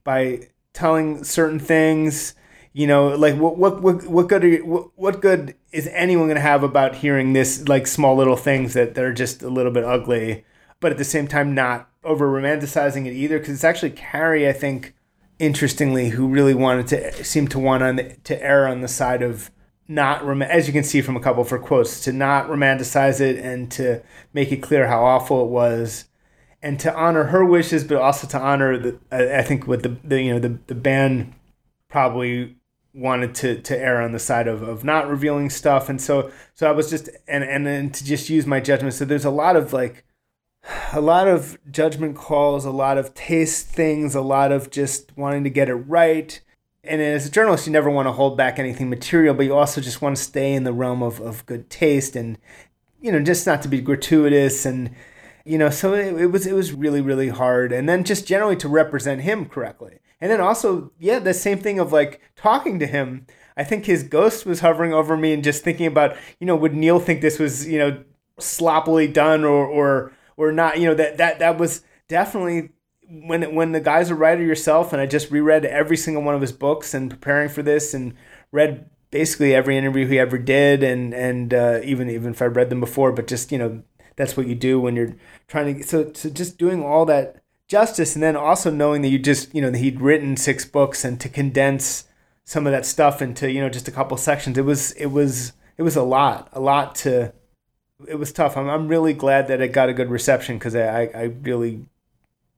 by telling certain things, you know, like what, what, what, what good are you, what, what good is anyone going to have about hearing this, like small little things that they're just a little bit ugly, but at the same time, not over romanticizing it either, because it's actually Carrie, I think, interestingly, who really wanted to seem to want on the, to err on the side of not, as you can see from a couple of her quotes, to not romanticize it and to make it clear how awful it was, and to honor her wishes, but also to honor the, I think, what the, the you know the, the band probably wanted to to err on the side of of not revealing stuff, and so so I was just and and then to just use my judgment. So there's a lot of like. A lot of judgment calls, a lot of taste things, a lot of just wanting to get it right. And as a journalist, you never want to hold back anything material, but you also just want to stay in the realm of, of good taste and, you know, just not to be gratuitous. And, you know, so it, it was it was really, really hard. And then just generally to represent him correctly. And then also, yeah, the same thing of like talking to him. I think his ghost was hovering over me and just thinking about, you know, would Neil think this was, you know, sloppily done or or... Or not, you know, that that that was definitely when when the guy's a writer yourself, and I just reread every single one of his books and preparing for this, and read basically every interview he ever did, and and uh, even even if I read them before, but just, you know, that's what you do when you're trying to. So so just doing all that justice, and then also knowing that you just you know that he'd written six books, and to condense some of that stuff into you know just a couple sections, it was it was it was a lot a lot to. It was tough. I'm I'm really glad that it got a good reception, because I, I, I really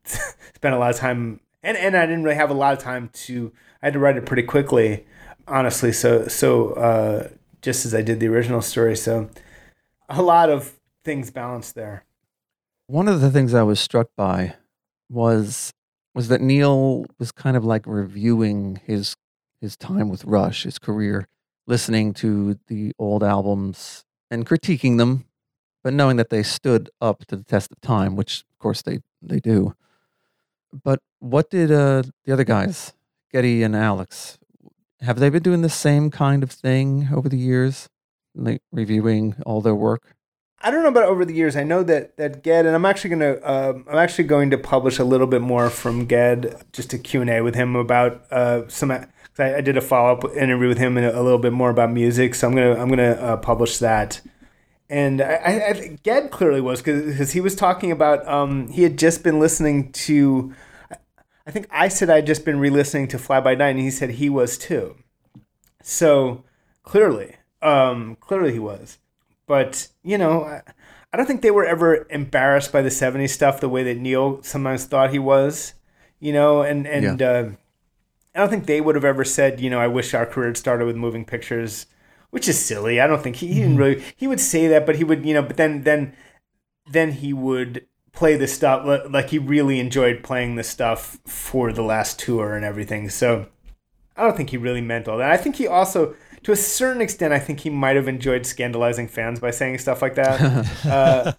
spent a lot of time and and I didn't really have a lot of time to. I had to write it pretty quickly, honestly. So so uh, just as I did the original story, so a lot of things balanced there. One of the things I was struck by was was that Neil was kind of like reviewing his his time with Rush, his career, listening to the old albums and critiquing them, but knowing that they stood up to the test of time, which of course they, they do. But what did uh, the other guys, Geddy and Alex, have they been doing the same kind of thing over the years, like reviewing all their work? I don't know about over the years. I know that that Ged, and I'm actually gonna uh, I'm actually going to publish a little bit more from Ged, just a Q and A with him about uh, some. I, I did a follow up interview with him and a little bit more about music, so I'm gonna I'm gonna uh, publish that. And I, I think Ged clearly was, because he was talking about um, he had just been listening to. I think I said I'd just been re-listening to Fly By Night, and he said he was too. So clearly, um, clearly he was. But, you know, I, I don't think they were ever embarrassed by the seventies stuff the way that Neil sometimes thought he was, you know, and, and yeah. uh, I don't think they would have ever said, you know, I wish our career had started with Moving Pictures, which is silly. I don't think he, he didn't really, he would say that, but he would, you know, but then, then, then he would play the stuff, like he really enjoyed playing the stuff for the last tour and everything. So I don't think he really meant all that. I think he also... To a certain extent, I think he might have enjoyed scandalizing fans by saying stuff like that. uh,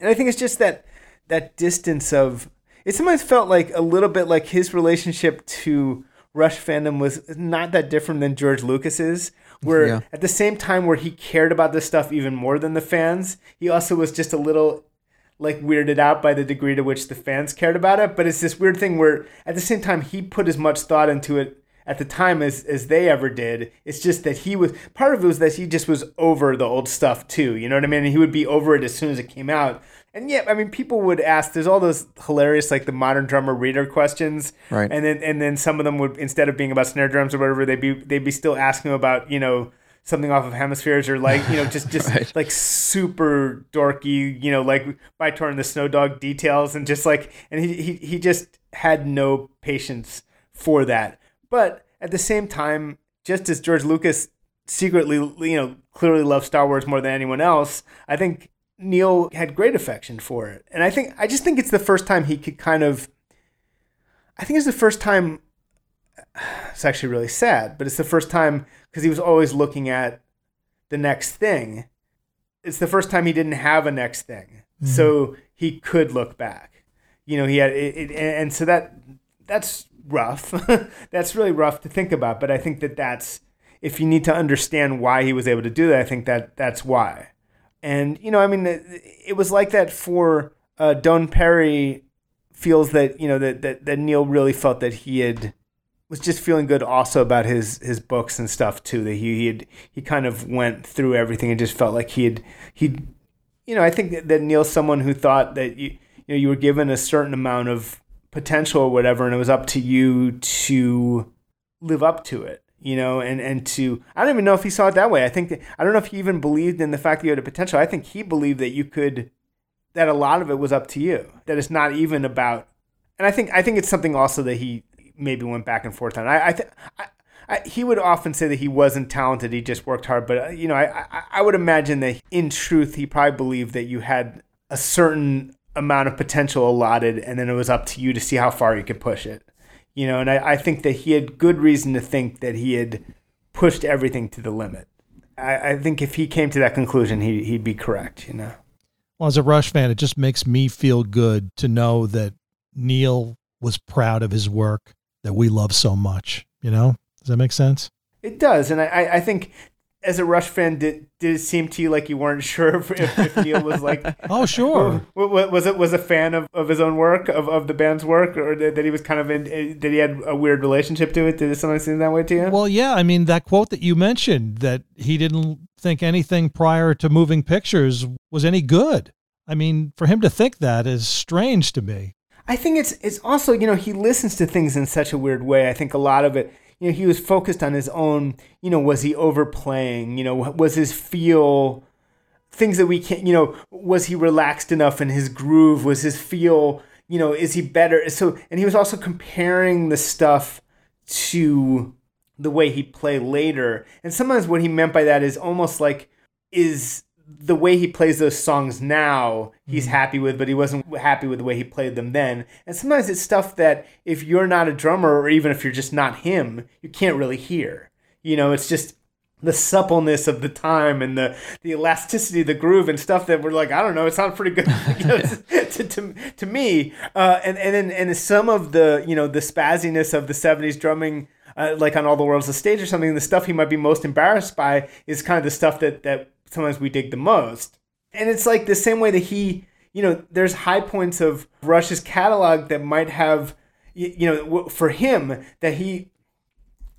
and I think it's just that that distance of... It sometimes felt like a little bit like his relationship to Rush fandom was not that different than George Lucas's, where yeah. at the same time where he cared about this stuff even more than the fans, he also was just a little like weirded out by the degree to which the fans cared about it. But it's this weird thing where at the same time, he put as much thought into it at the time as, as they ever did. It's just that he was, part of it was that he just was over the old stuff too, you know what I mean? And he would be over it as soon as it came out. And yeah, I mean, people would ask, there's all those hilarious, like the modern drummer reader questions. Right. And then, and then some of them would, instead of being about snare drums or whatever, they'd be, they'd be still asking about, you know, something off of Hemispheres or like, you know, just, just right. like super dorky, you know, like by touring the Snow Dog details and just like, and he, he, he just had no patience for that. But at the same time, just as George Lucas secretly, you know, clearly loved Star Wars more than anyone else, I think Neil had great affection for it. And I think, I just think it's the first time he could kind of, I think it's the first time, it's actually really sad, but it's the first time, because he was always looking at the next thing. It's the first time he didn't have a next thing. Mm-hmm. So he could look back. You know, he had, it, it, and so that, that's, rough. That's really rough to think about, but I think that that's, if you need to understand why he was able to do that, I think that that's why. And, you know, I mean, it, it was like that for uh, Don Perry feels that, you know, that, that that Neil really felt that he had, was just feeling good also about his his books and stuff too, that he, he had, he kind of went through everything and just felt like he had, he, you know, I think that, that Neil's someone who thought that you, you know, you were given a certain amount of potential or whatever, and it was up to you to live up to it, you know, and, and to, I don't even know if he saw it that way. I think, that, I don't know if he even believed in the fact that you had a potential. I think he believed that you could, that a lot of it was up to you, that it's not even about, and I think, I think it's something also that he maybe went back and forth on. I, I think, I, I, he would often say that he wasn't talented, he just worked hard, but, you know, I, I, I would imagine that in truth, he probably believed that you had a certain amount of potential allotted, and then it was up to you to see how far you could push it, you know. And I, I think that he had good reason to think that he had pushed everything to the limit. I, I think if he came to that conclusion, he, he'd be correct, you know. Well, as a Rush fan, it just makes me feel good to know that Neil was proud of his work that we love so much, you know. Does that make sense? It does. And I, I think as a Rush fan, did did it seem to you like you weren't sure if, if Neil was like, oh sure, was, was it was a fan of, of his own work, of, of the band's work, or that, that he was kind of in, that he had a weird relationship to it? Did it sometimes seem that way to you? Well, yeah, I mean that quote that you mentioned, that he didn't think anything prior to Moving Pictures was any good. I mean, for him to think that is strange to me. I think it's it's also, you know, he listens to things in such a weird way. I think a lot of it, you know, he was focused on his own, you know, was he overplaying, you know, was his feel, things that we can't, you know, was he relaxed enough in his groove, was his feel, you know, is he better? So, and he was also comparing the stuff to the way he played later. And sometimes what he meant by that is almost like, is the way he plays those songs now, he's happy with, but he wasn't happy with the way he played them then. And sometimes it's stuff that if you're not a drummer, or even if you're just not him, you can't really hear. You know, it's just the suppleness of the time and the, the elasticity of the groove and stuff that we're like, I don't know, it sounds pretty good you know, to, to to me. Uh, and, and then and some of the, you know, the spazziness of the seventies drumming, uh, like on All the World's a Stage or something, the stuff he might be most embarrassed by is kind of the stuff that, that sometimes we dig the most. And it's like the same way that he, you know, there's high points of Rush's catalog that might have, you, you know, for him that he,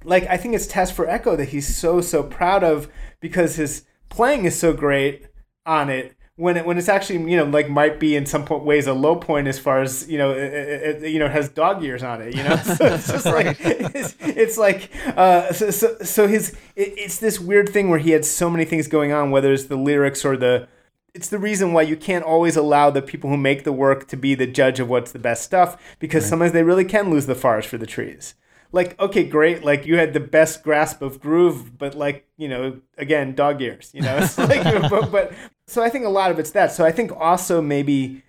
like, I think it's Test for Echo that he's so, so proud of because his playing is so great on it when it when it's actually, you know, like might be in some ways a low point as far as, you know, it, it, you know, has dog ears on it, you know? So it's just like, it's, it's like, uh, so, so, so his, it, it's this weird thing where he had so many things going on, whether it's the lyrics or the, it's the reason why you can't always allow the people who make the work to be the judge of what's the best stuff, because right. sometimes they really can lose the forest for the trees. Like, okay, great. Like, you had the best grasp of groove, but like, you know, again, dog ears, you know, it's like, but, but so I think a lot of it's that. So I think also maybe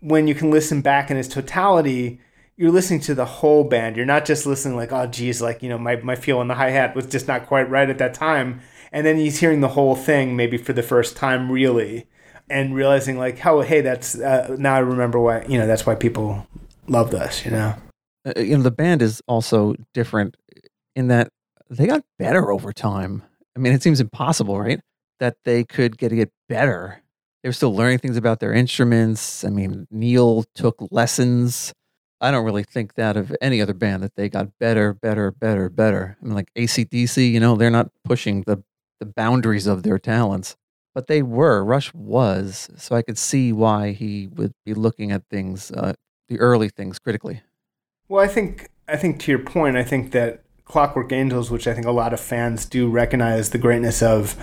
when you can listen back in its totality, you're listening to the whole band. You're not just listening like, oh, geez, like, you know, my, my feel on the hi-hat was just not quite right at that time. And then he's hearing the whole thing maybe for the first time, really, and realizing like, oh, hey, that's uh, now I remember why, you know, that's why people loved us, you know. You know, the band is also different in that they got better over time. I mean, it seems impossible, right? That they could get to get better. They were still learning things about their instruments. I mean, Neil took lessons. I don't really think that of any other band that they got better, better, better, better. I mean, like A C D C, you know, they're not pushing the, the boundaries of their talents, but they were. Rush was. So I could see why he would be looking at things, uh, the early things critically. Well, I think I think to your point, I think that Clockwork Angels, which I think a lot of fans do recognize the greatness of,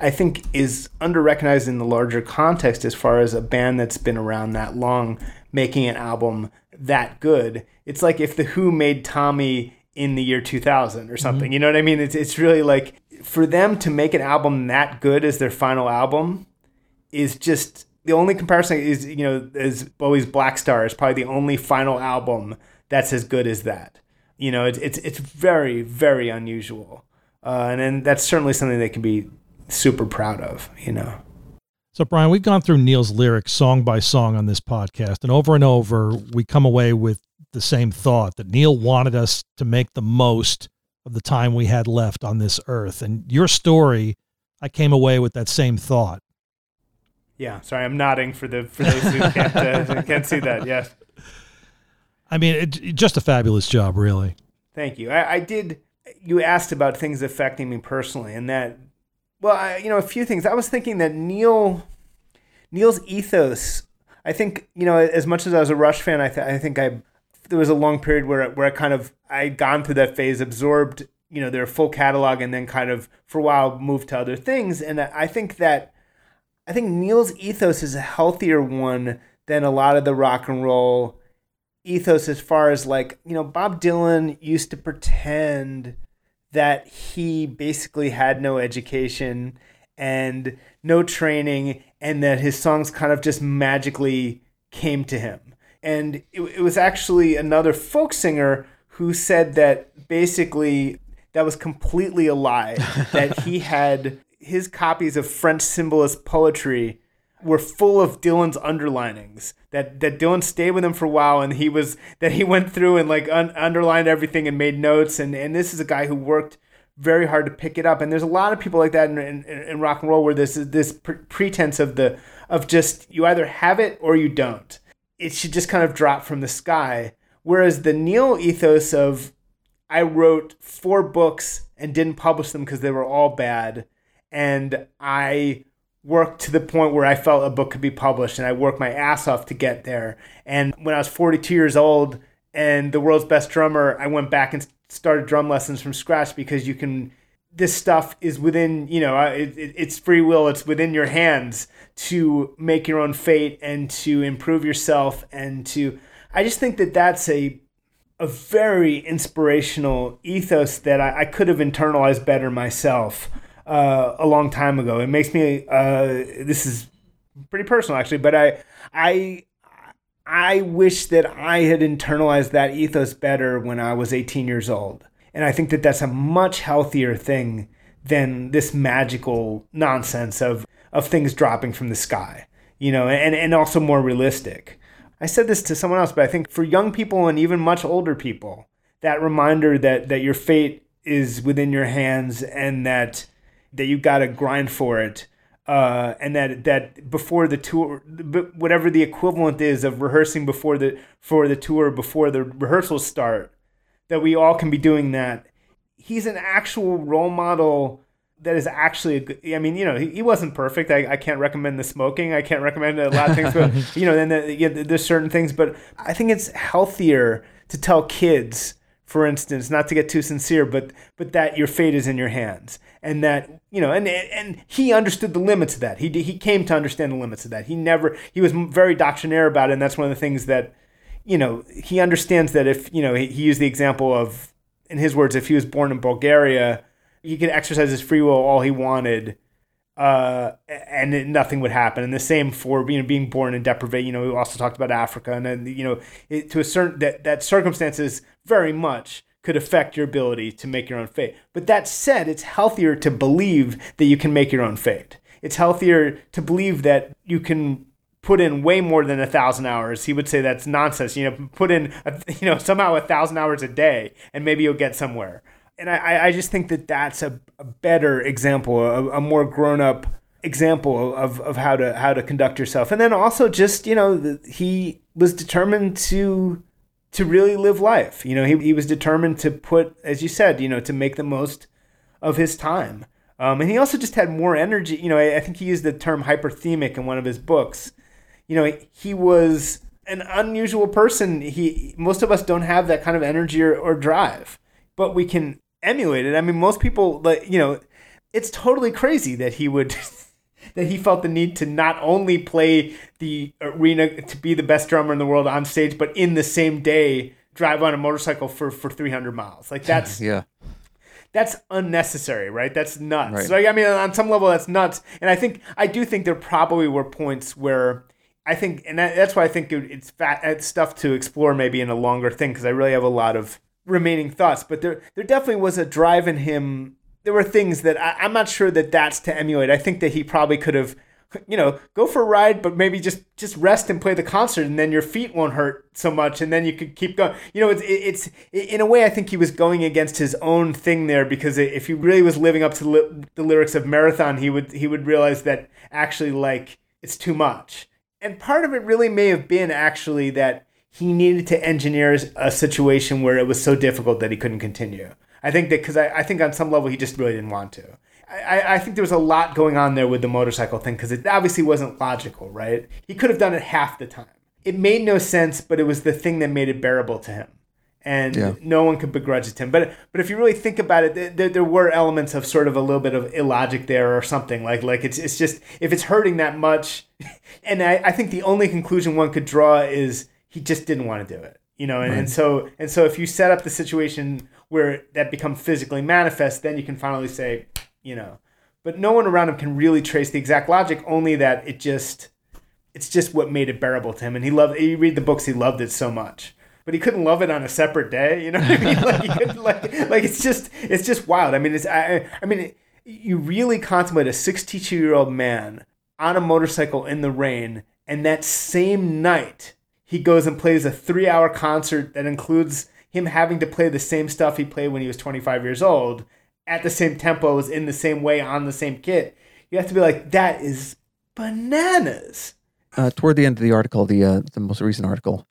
I think is under-recognized in the larger context as far as a band that's been around that long making an album that good. It's like if The Who made Tommy in the year two thousand or something. Mm-hmm. You know what I mean? It's it's really like for them to make an album that good as their final album is just the only comparison is, you know, is Bowie's Black Star is probably the only final album that's as good as that. You know, it's it's it's very, very unusual. Uh, and then that's certainly something they can be super proud of, you know. So, Brian, we've gone through Neil's lyrics song by song on this podcast, and over and over we come away with the same thought that Neil wanted us to make the most of the time we had left on this earth. And your story, I came away with that same thought. Yeah, sorry, I'm nodding for the for those who can't, uh, can't see that, yes. I mean, it, it, just a fabulous job, really. Thank you. I, I did, you asked about things affecting me personally, and that, well, I, you know, a few things. I was thinking that Neil, Neil's ethos, I think, you know, as much as I was a Rush fan, I, th- I think I, there was a long period where, where I kind of, I'd gone through that phase, absorbed, you know, their full catalog, and then kind of, for a while, moved to other things. And I think that, I think Neil's ethos is a healthier one than a lot of the rock and roll ethos as far as like, you know, Bob Dylan used to pretend that he basically had no education and no training and that his songs kind of just magically came to him. And it, it was actually another folk singer who said that basically that was completely a lie, that he had his copies of French symbolist poetry were full of Dylan's underlinings, that that Dylan stayed with him for a while and he was that he went through and like un- underlined everything and made notes, and and this is a guy who worked very hard to pick it up. And there's a lot of people like that in in, in rock and roll where this is this pre- pretense of the of just you either have it or you don't. It should just kind of drop from the sky, whereas the Neil ethos of I wrote four books and didn't publish them because they were all bad, and I worked to the point where I felt a book could be published, and I worked my ass off to get there. And when I was forty-two years old and the world's best drummer, I went back and started drum lessons from scratch because you can, this stuff is within, you know, it, it, it's free will. It's within your hands to make your own fate and to improve yourself and to, I just think that that's a a very inspirational ethos that I, I could have internalized better myself uh, a long time ago. It makes me uh, this is pretty personal actually, but I I I wish that I had internalized that ethos better when I was eighteen years old. And I think that that's a much healthier thing than this magical nonsense of, of things dropping from the sky, you know, and, and also more realistic. I said this to someone else, but I think for young people and even much older people, that reminder that, that your fate is within your hands and that that you got to grind for it. Uh, and that that before the tour, whatever the equivalent is of rehearsing before the for the tour, before the rehearsals start, that we all can be doing that. He's an actual role model that is actually a good, I mean, you know, he, he wasn't perfect. I, I can't recommend the smoking. I can't recommend a lot of things, but, you know, then the, yeah, there's certain things. But I think it's healthier to tell kids, for instance, not to get too sincere, but but that your fate is in your hands. And that, you know, and and he understood the limits of that. He he came to understand the limits of that. He never, he was very doctrinaire about it. And that's one of the things that, you know, he understands that if, you know, he, he used the example of, in his words, if he was born in Bulgaria, he could exercise his free will all he wanted, uh, and it, nothing would happen. And the same for, you know, being born in deprivation. You know, we also talked about Africa, and then, you know, it, to a certain that that circumstances very much could affect your ability to make your own fate. But that said, it's healthier to believe that you can make your own fate. It's healthier to believe that you can put in way more than a thousand hours. He would say that's nonsense. You know, put in a, you know somehow a thousand hours a day, and maybe you'll get somewhere. And I, I just think that that's a, a better example, a, a more grown-up example of, of how to how to conduct yourself. And then also just, you know, the, he was determined to to really live life. You know, he he was determined to put, as you said, you know, to make the most of his time. Um, and he also just had more energy. You know, I, I think he used the term hyperthemic in one of his books. You know, he was an unusual person. He most of us don't have that kind of energy or, or drive, but we can emulate it. I mean, most people, like, you know, it's totally crazy that he would, that he felt the need to not only play the arena to be the best drummer in the world on stage, but in the same day drive on a motorcycle for, for three hundred miles. Like that's, yeah, that's unnecessary, right? That's nuts. Right. So, I mean, on some level that's nuts. And I think, I do think there probably were points where I think, and that, that's why I think it, it's fat, it's stuff to explore maybe in a longer thing. Cause I really have a lot of remaining thoughts, but there there definitely was a drive in him. There were things that I, I'm not sure that that's to emulate. I think that he probably could have, you know, go for a ride, but maybe just, just rest and play the concert, and then your feet won't hurt so much, and then you could keep going. You know, it's it's in a way I think he was going against his own thing there, because if he really was living up to li- the lyrics of Marathon, he would he would realize that actually, like, it's too much. And part of it really may have been actually that he needed to engineer a situation where it was so difficult that he couldn't continue. I think that because I, I think on some level he just really didn't want to. I, I think there was a lot going on there with the motorcycle thing because it obviously wasn't logical, right? He could have done it half the time. It made no sense, but it was the thing that made it bearable to him. And yeah. No one could begrudge it to him. But but if you really think about it, there there were elements of sort of a little bit of illogic there or something. Like like it's it's just, if it's hurting that much. And I, I think the only conclusion one could draw is, he just didn't want to do it, you know, and, right. and so and so if you set up the situation where that becomes physically manifest, then you can finally say, you know, but no one around him can really trace the exact logic, only that it just, it's just what made it bearable to him. And he loved, you read the books, he loved it so much, but he couldn't love it on a separate day, you know what I mean? Like, he couldn't, like, like it's just, it's just wild. I mean, it's, I, I mean, it, you really contemplate a sixty-two-year-old man on a motorcycle in the rain, and that same night, he goes and plays a three-hour concert that includes him having to play the same stuff he played when he was twenty-five years old at the same tempos, in the same way, on the same kit. You have to be like, that is bananas. Uh, toward the end of the article, the uh, the most recent article,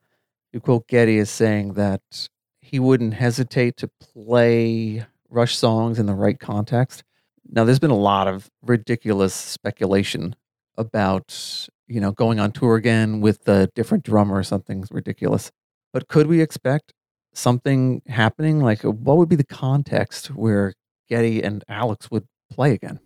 you quote Geddy as saying that he wouldn't hesitate to play Rush songs in the right context. Now, there's been a lot of ridiculous speculation about, you know, going on tour again with a different drummer or something's ridiculous. But could we expect something happening? Like, what would be the context where Geddy and Alex would play again?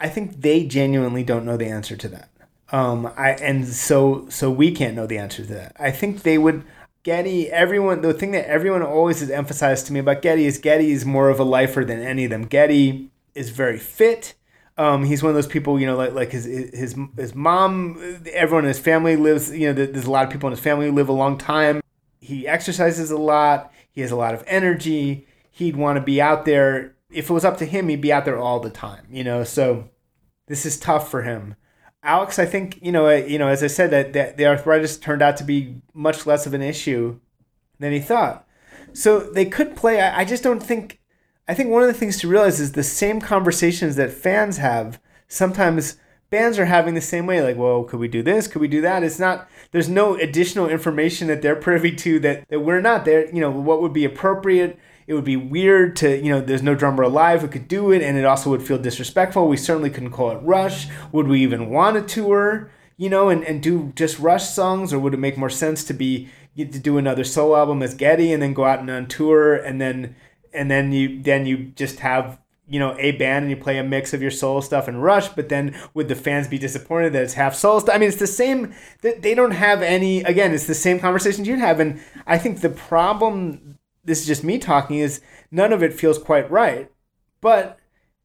I think they genuinely don't know the answer to that. Um, I and so so we can't know the answer to that. I think they would. Geddy, everyone, the thing that everyone always has emphasized to me about Geddy is Geddy is more of a lifer than any of them. Geddy is very fit. Um, he's one of those people, you know, like like his his his mom, everyone in his family lives, you know, there's a lot of people in his family who live a long time. He exercises a lot. He has a lot of energy. He'd want to be out there. If it was up to him, he'd be out there all the time, you know, so this is tough for him. Alex, I think, you know, you know, as I said, that, that the arthritis turned out to be much less of an issue than he thought. So they could play. I, I just don't think, I think one of the things to realize is the same conversations that fans have, sometimes bands are having the same way, like, well, could we do this? Could we do that? It's not, there's no additional information that they're privy to that, that we're not there. You know, what would be appropriate? It would be weird to, you know, there's no drummer alive who could do it, and it also would feel disrespectful. We certainly couldn't call it Rush. Would we even want to tour, you know, and, and do just Rush songs, or would it make more sense to be to do another solo album as Geddy and then go out and on tour, and then and then you then you just have, you know, a band and you play a mix of your soul stuff and Rush, but then would the fans be disappointed that it's half soul stuff? I mean, it's the same. They don't have any, again, it's the same conversations you'd have, and I think the problem, this is just me talking, is none of it feels quite right. But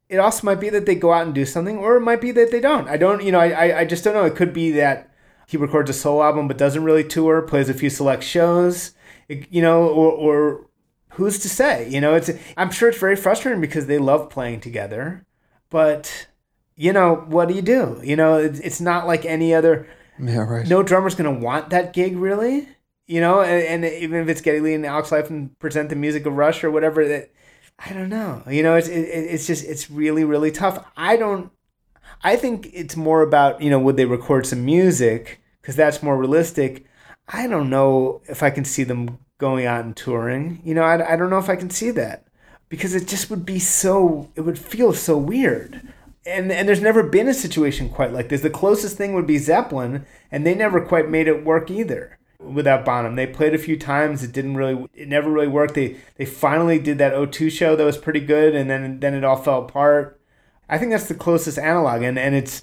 it also might be that they go out and do something, or it might be that they don't. I don't, you know, I I just don't know. It could be that he records a solo album but doesn't really tour, plays a few select shows, you know, or or who's to say? You know, it's, I'm sure it's very frustrating because they love playing together. But, you know, what do you do? You know, it's, it's not like any other. Yeah, right. No drummer's going to want that gig, really. You know, and, and even if it's Geddy Lee and Alex Lifeson present the music of Rush or whatever, that I don't know. You know, it's it, it's just it's really really tough. I don't. I think it's more about, you know, would they record some music, because that's more realistic. I don't know if I can see them going out and touring. You know, I, I don't know if I can see that, because it just would be so, it would feel so weird. And and there's never been a situation quite like this. The closest thing would be Zeppelin, and they never quite made it work either. Without Bonham, they played a few times. It didn't really, it never really worked. They they finally did that O two show that was pretty good, and then then it all fell apart. I think that's the closest analog, and, and it's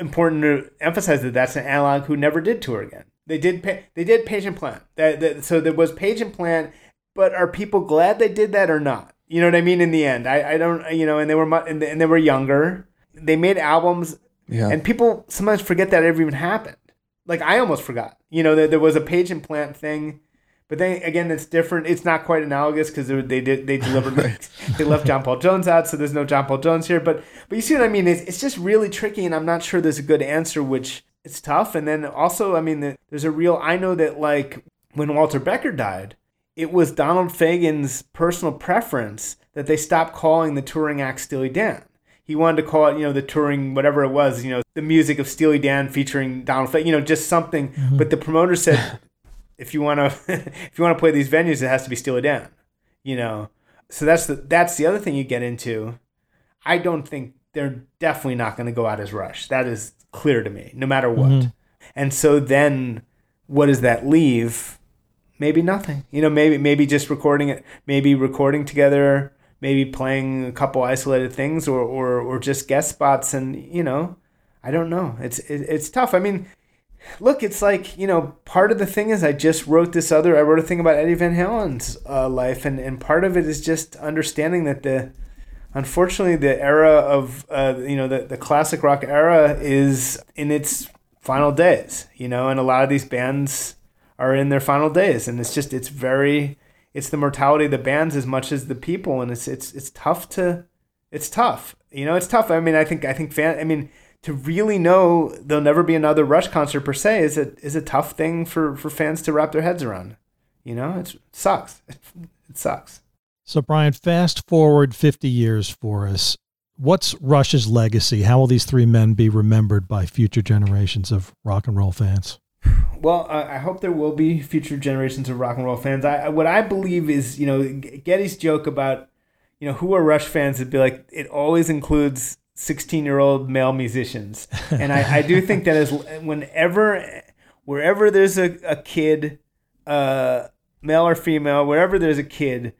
important to emphasize that that's an analog who never did tour again. They did they did Page and Plant. That, that so there was Page and Plant, but are people glad they did that or not? You know what I mean? In the end, I, I don't you know, and they were mu- and they were younger. They made albums, yeah. And people sometimes forget that it ever even happened. Like, I almost forgot, you know, that there was a Page and Plant thing, but then again, it's different. It's not quite analogous because they did they delivered right. They left John Paul Jones out, so there's no John Paul Jones here. But but you see what I mean? It's it's just really tricky, and I'm not sure there's a good answer, which it's tough. And then also, I mean, the, there's a real. I know that like when Walter Becker died, it was Donald Fagen's personal preference that they stopped calling the touring act Steely Dan. He wanted to call it, you know, the touring, whatever it was, you know, the music of Steely Dan featuring Donald Fagen, you know, just something. Mm-hmm. But the promoter said, if you want to, if you want to play these venues, it has to be Steely Dan, you know. So that's the that's the other thing you get into. I don't think they're definitely not going to go out as Rush. That is clear to me, no matter what. Mm-hmm. And so then, what does that leave? Maybe nothing. You know, maybe maybe just recording it, maybe recording together. Maybe playing a couple isolated things, or, or, or just guest spots, and you know, I don't know. It's it, it's tough. I mean, look, it's like, you know, part of the thing is I just wrote this other. I wrote a thing about Eddie Van Halen's uh, life, and, and part of it is just understanding that the, unfortunately, the era of uh, you know the, the classic rock era is in its final days. You know, and a lot of these bands are in their final days, and it's just it's very. It's the mortality of the bands as much as the people, and it's it's it's tough to, it's tough. You know, it's tough. I mean, I think I think fan. I mean, to really know there'll never be another Rush concert per se is a is a tough thing for, for fans to wrap their heads around. You know, it's, it sucks. It, it sucks. So, Brian, fast forward fifty years for us. What's Rush's legacy? How will these three men be remembered by future generations of rock and roll fans? Well, uh, I hope there will be future generations of rock and roll fans. I what I believe is, you know, Geddy's joke about, you know, who are Rush fans would be like, it always includes sixteen-year-old male musicians. And I, I do think that is whenever, wherever there's a, a kid, uh, male or female, wherever there's a kid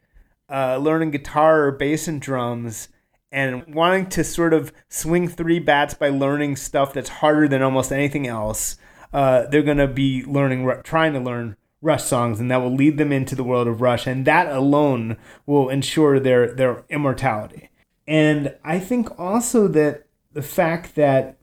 uh, learning guitar or bass and drums and wanting to sort of swing three bats by learning stuff that's harder than almost anything else, Uh, they're going to be learning, trying to learn Rush songs, and that will lead them into the world of Rush, and that alone will ensure their their immortality. And I think also that the fact that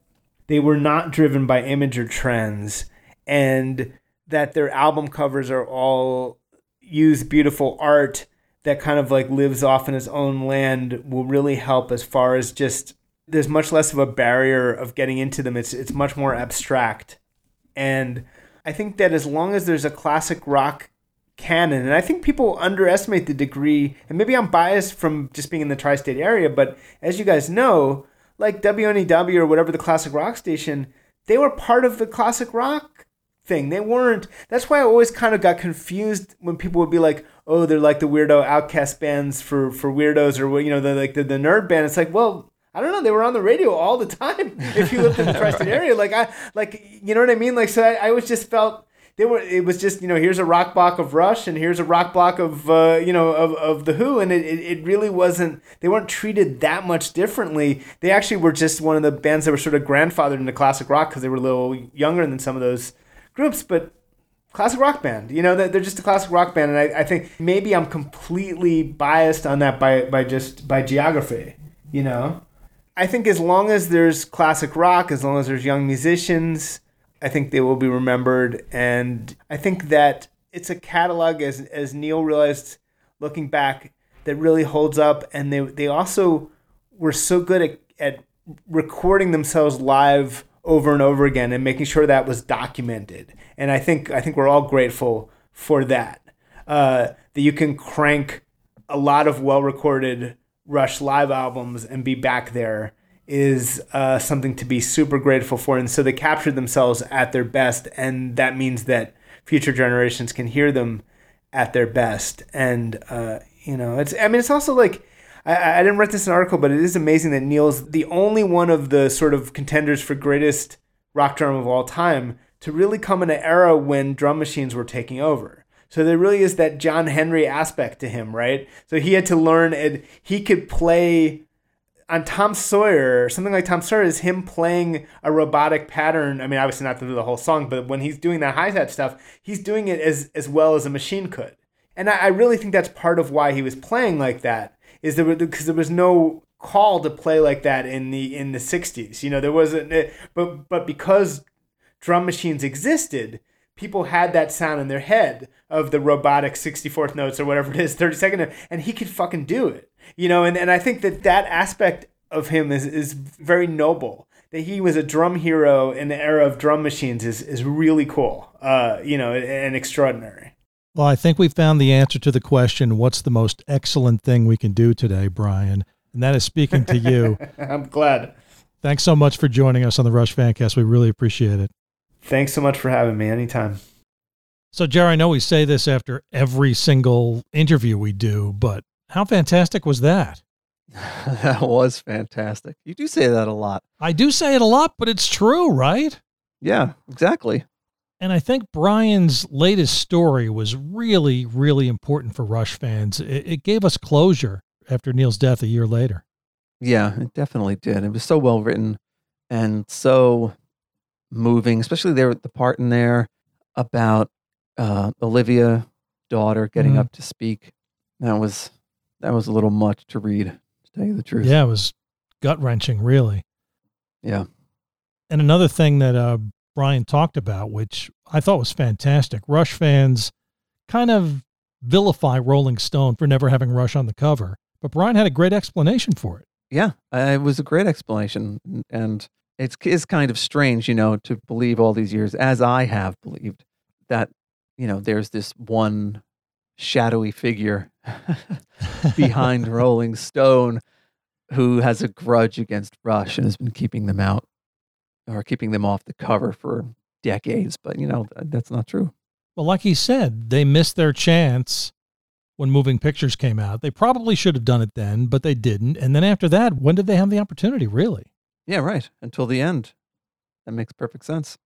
they were not driven by image or trends, and that their album covers are all use beautiful art that kind of like lives off in its own land will really help, as far as just there's much less of a barrier of getting into them. It's it's much more abstract. And I think that as long as there's a classic rock canon, and I think people underestimate the degree, and maybe I'm biased from just being in the tri-state area, but as you guys know, like W N E W or whatever the classic rock station, they were part of the classic rock thing. They weren't. That's why I always kind of got confused when people would be like, oh, they're like the weirdo outcast bands for, for weirdos, or, you know, they're like the, the nerd band. It's like, well, I don't know. They were on the radio all the time if you lived in the tri-state right. area. Like, I, like, you know what I mean? Like, so I, I always just felt they were, it was just, you know, here's a rock block of Rush and here's a rock block of, uh, you know, of, of The Who. And it, it, it really wasn't, they weren't treated that much differently. They actually were just one of the bands that were sort of grandfathered into classic rock because they were a little younger than some of those groups, but classic rock band, you know, they're just a classic rock band. And I, I think maybe I'm completely biased on that by, by just, by geography, you know? I think as long as there's classic rock, as long as there's young musicians, I think they will be remembered. And I think that it's a catalog, as as Neil realized looking back, that really holds up. And they they also were so good at, at recording themselves live over and over again and making sure that was documented. And I think I think we're all grateful for that. Uh, that you can crank a lot of well-recorded Rush live albums and be back there is uh, something to be super grateful for. And so they captured themselves at their best, and that means that future generations can hear them at their best. And uh, you know, it's I mean, it's also like I, I didn't write this in an article, but it is amazing that Neil's the only one of the sort of contenders for greatest rock drum of all time to really come in an era when drum machines were taking over. So there really is that John Henry aspect to him, right? So he had to learn, and he could play on Tom Sawyer, something like Tom Sawyer is him playing a robotic pattern. I mean, obviously not through the whole song, but when he's doing that hi-hat stuff, he's doing it as, as well as a machine could. And I, I really think that's part of why he was playing like that, is there because there was no call to play like that in the in the sixties. You know, there wasn't, but but because drum machines existed, people had that sound in their head of the robotic sixty-fourth notes or whatever it is, thirty-second note, and he could fucking do it. You know, and, and I think that that aspect of him is, is very noble. That he was a drum hero in the era of drum machines is, is really cool, uh, you know, and extraordinary. Well, I think we found the answer to the question, what's the most excellent thing we can do today, Brian? And that is speaking to you. I'm glad. Thanks so much for joining us on the Rush Fancast. We really appreciate it. Thanks so much for having me. Anytime. So, Jerry, I know we say this after every single interview we do, but how fantastic was that? That was fantastic. You do say that a lot. I do say it a lot, but it's true, right? Yeah, exactly. And I think Brian's latest story was really, really important for Rush fans. It, it gave us closure after Neil's death a year later. Yeah, it definitely did. It was so well written and so moving, especially there the part in there about uh, Olivia, daughter, getting mm. up to speak. That was that was a little much to read, to tell you the truth. Yeah, it was gut-wrenching, really. Yeah. And another thing that uh, Brian talked about, which I thought was fantastic, Rush fans kind of vilify Rolling Stone for never having Rush on the cover, but Brian had a great explanation for it. Yeah, it was a great explanation, and It's is kind of strange, you know, to believe all these years, as I have believed, that, you know, there's this one shadowy figure behind Rolling Stone who has a grudge against Rush and has been keeping them out or keeping them off the cover for decades. But, you know, that's not true. Well, like he said, they missed their chance when Moving Pictures came out. They probably should have done it then, but they didn't. And then after that, when did they have the opportunity, really? Yeah, right. Until the end. That makes perfect sense.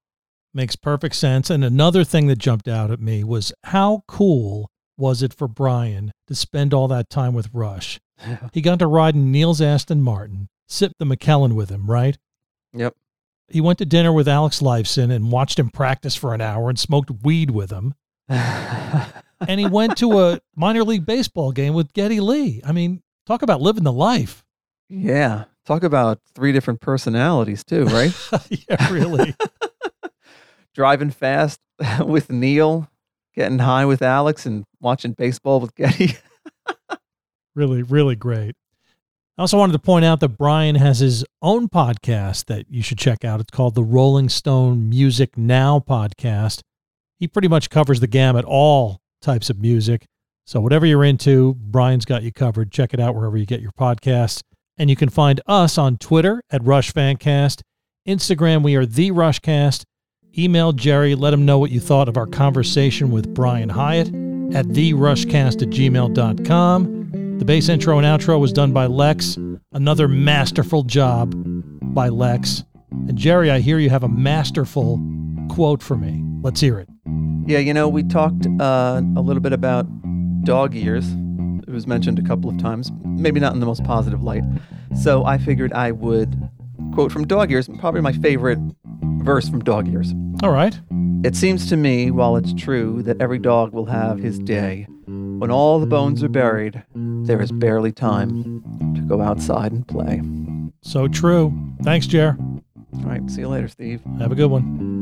Makes perfect sense. And another thing that jumped out at me was how cool was it for Brian to spend all that time with Rush? Yeah. He got to ride in Neil's Aston Martin, sip the McKellen with him, right? Yep. He went to dinner with Alex Lifeson and watched him practice for an hour and smoked weed with him. And he went to a minor league baseball game with Geddy Lee. I mean, talk about living the life. Yeah. Talk about three different personalities too, right? Yeah, really. Driving fast with Neil, getting high with Alex, and watching baseball with Geddy. Really, really great. I also wanted to point out that Brian has his own podcast that you should check out. It's called the Rolling Stone Music Now podcast. He pretty much covers the gamut, all types of music. So whatever you're into, Brian's got you covered. Check it out wherever you get your podcasts. And you can find us on Twitter at Rush Fancast. Instagram, we are The Rushcast. Email Jerry. Let him know what you thought of our conversation with Brian Hyatt at the rushcast at gmail dot com. The bass intro and outro was done by Lex. Another masterful job by Lex. And Jerry, I hear you have a masterful quote for me. Let's hear it. Yeah, you know, we talked uh, a little bit about dog ears. It was mentioned a couple of times, maybe not in the most positive light. So I figured I would quote from Dog Ears, probably my favorite verse from Dog Ears. All right. It seems to me, while it's true that every dog will have his day, when all the bones are buried, there is barely time to go outside and play. So true. Thanks, Jer. All right. See you later, Steve. Have a good one.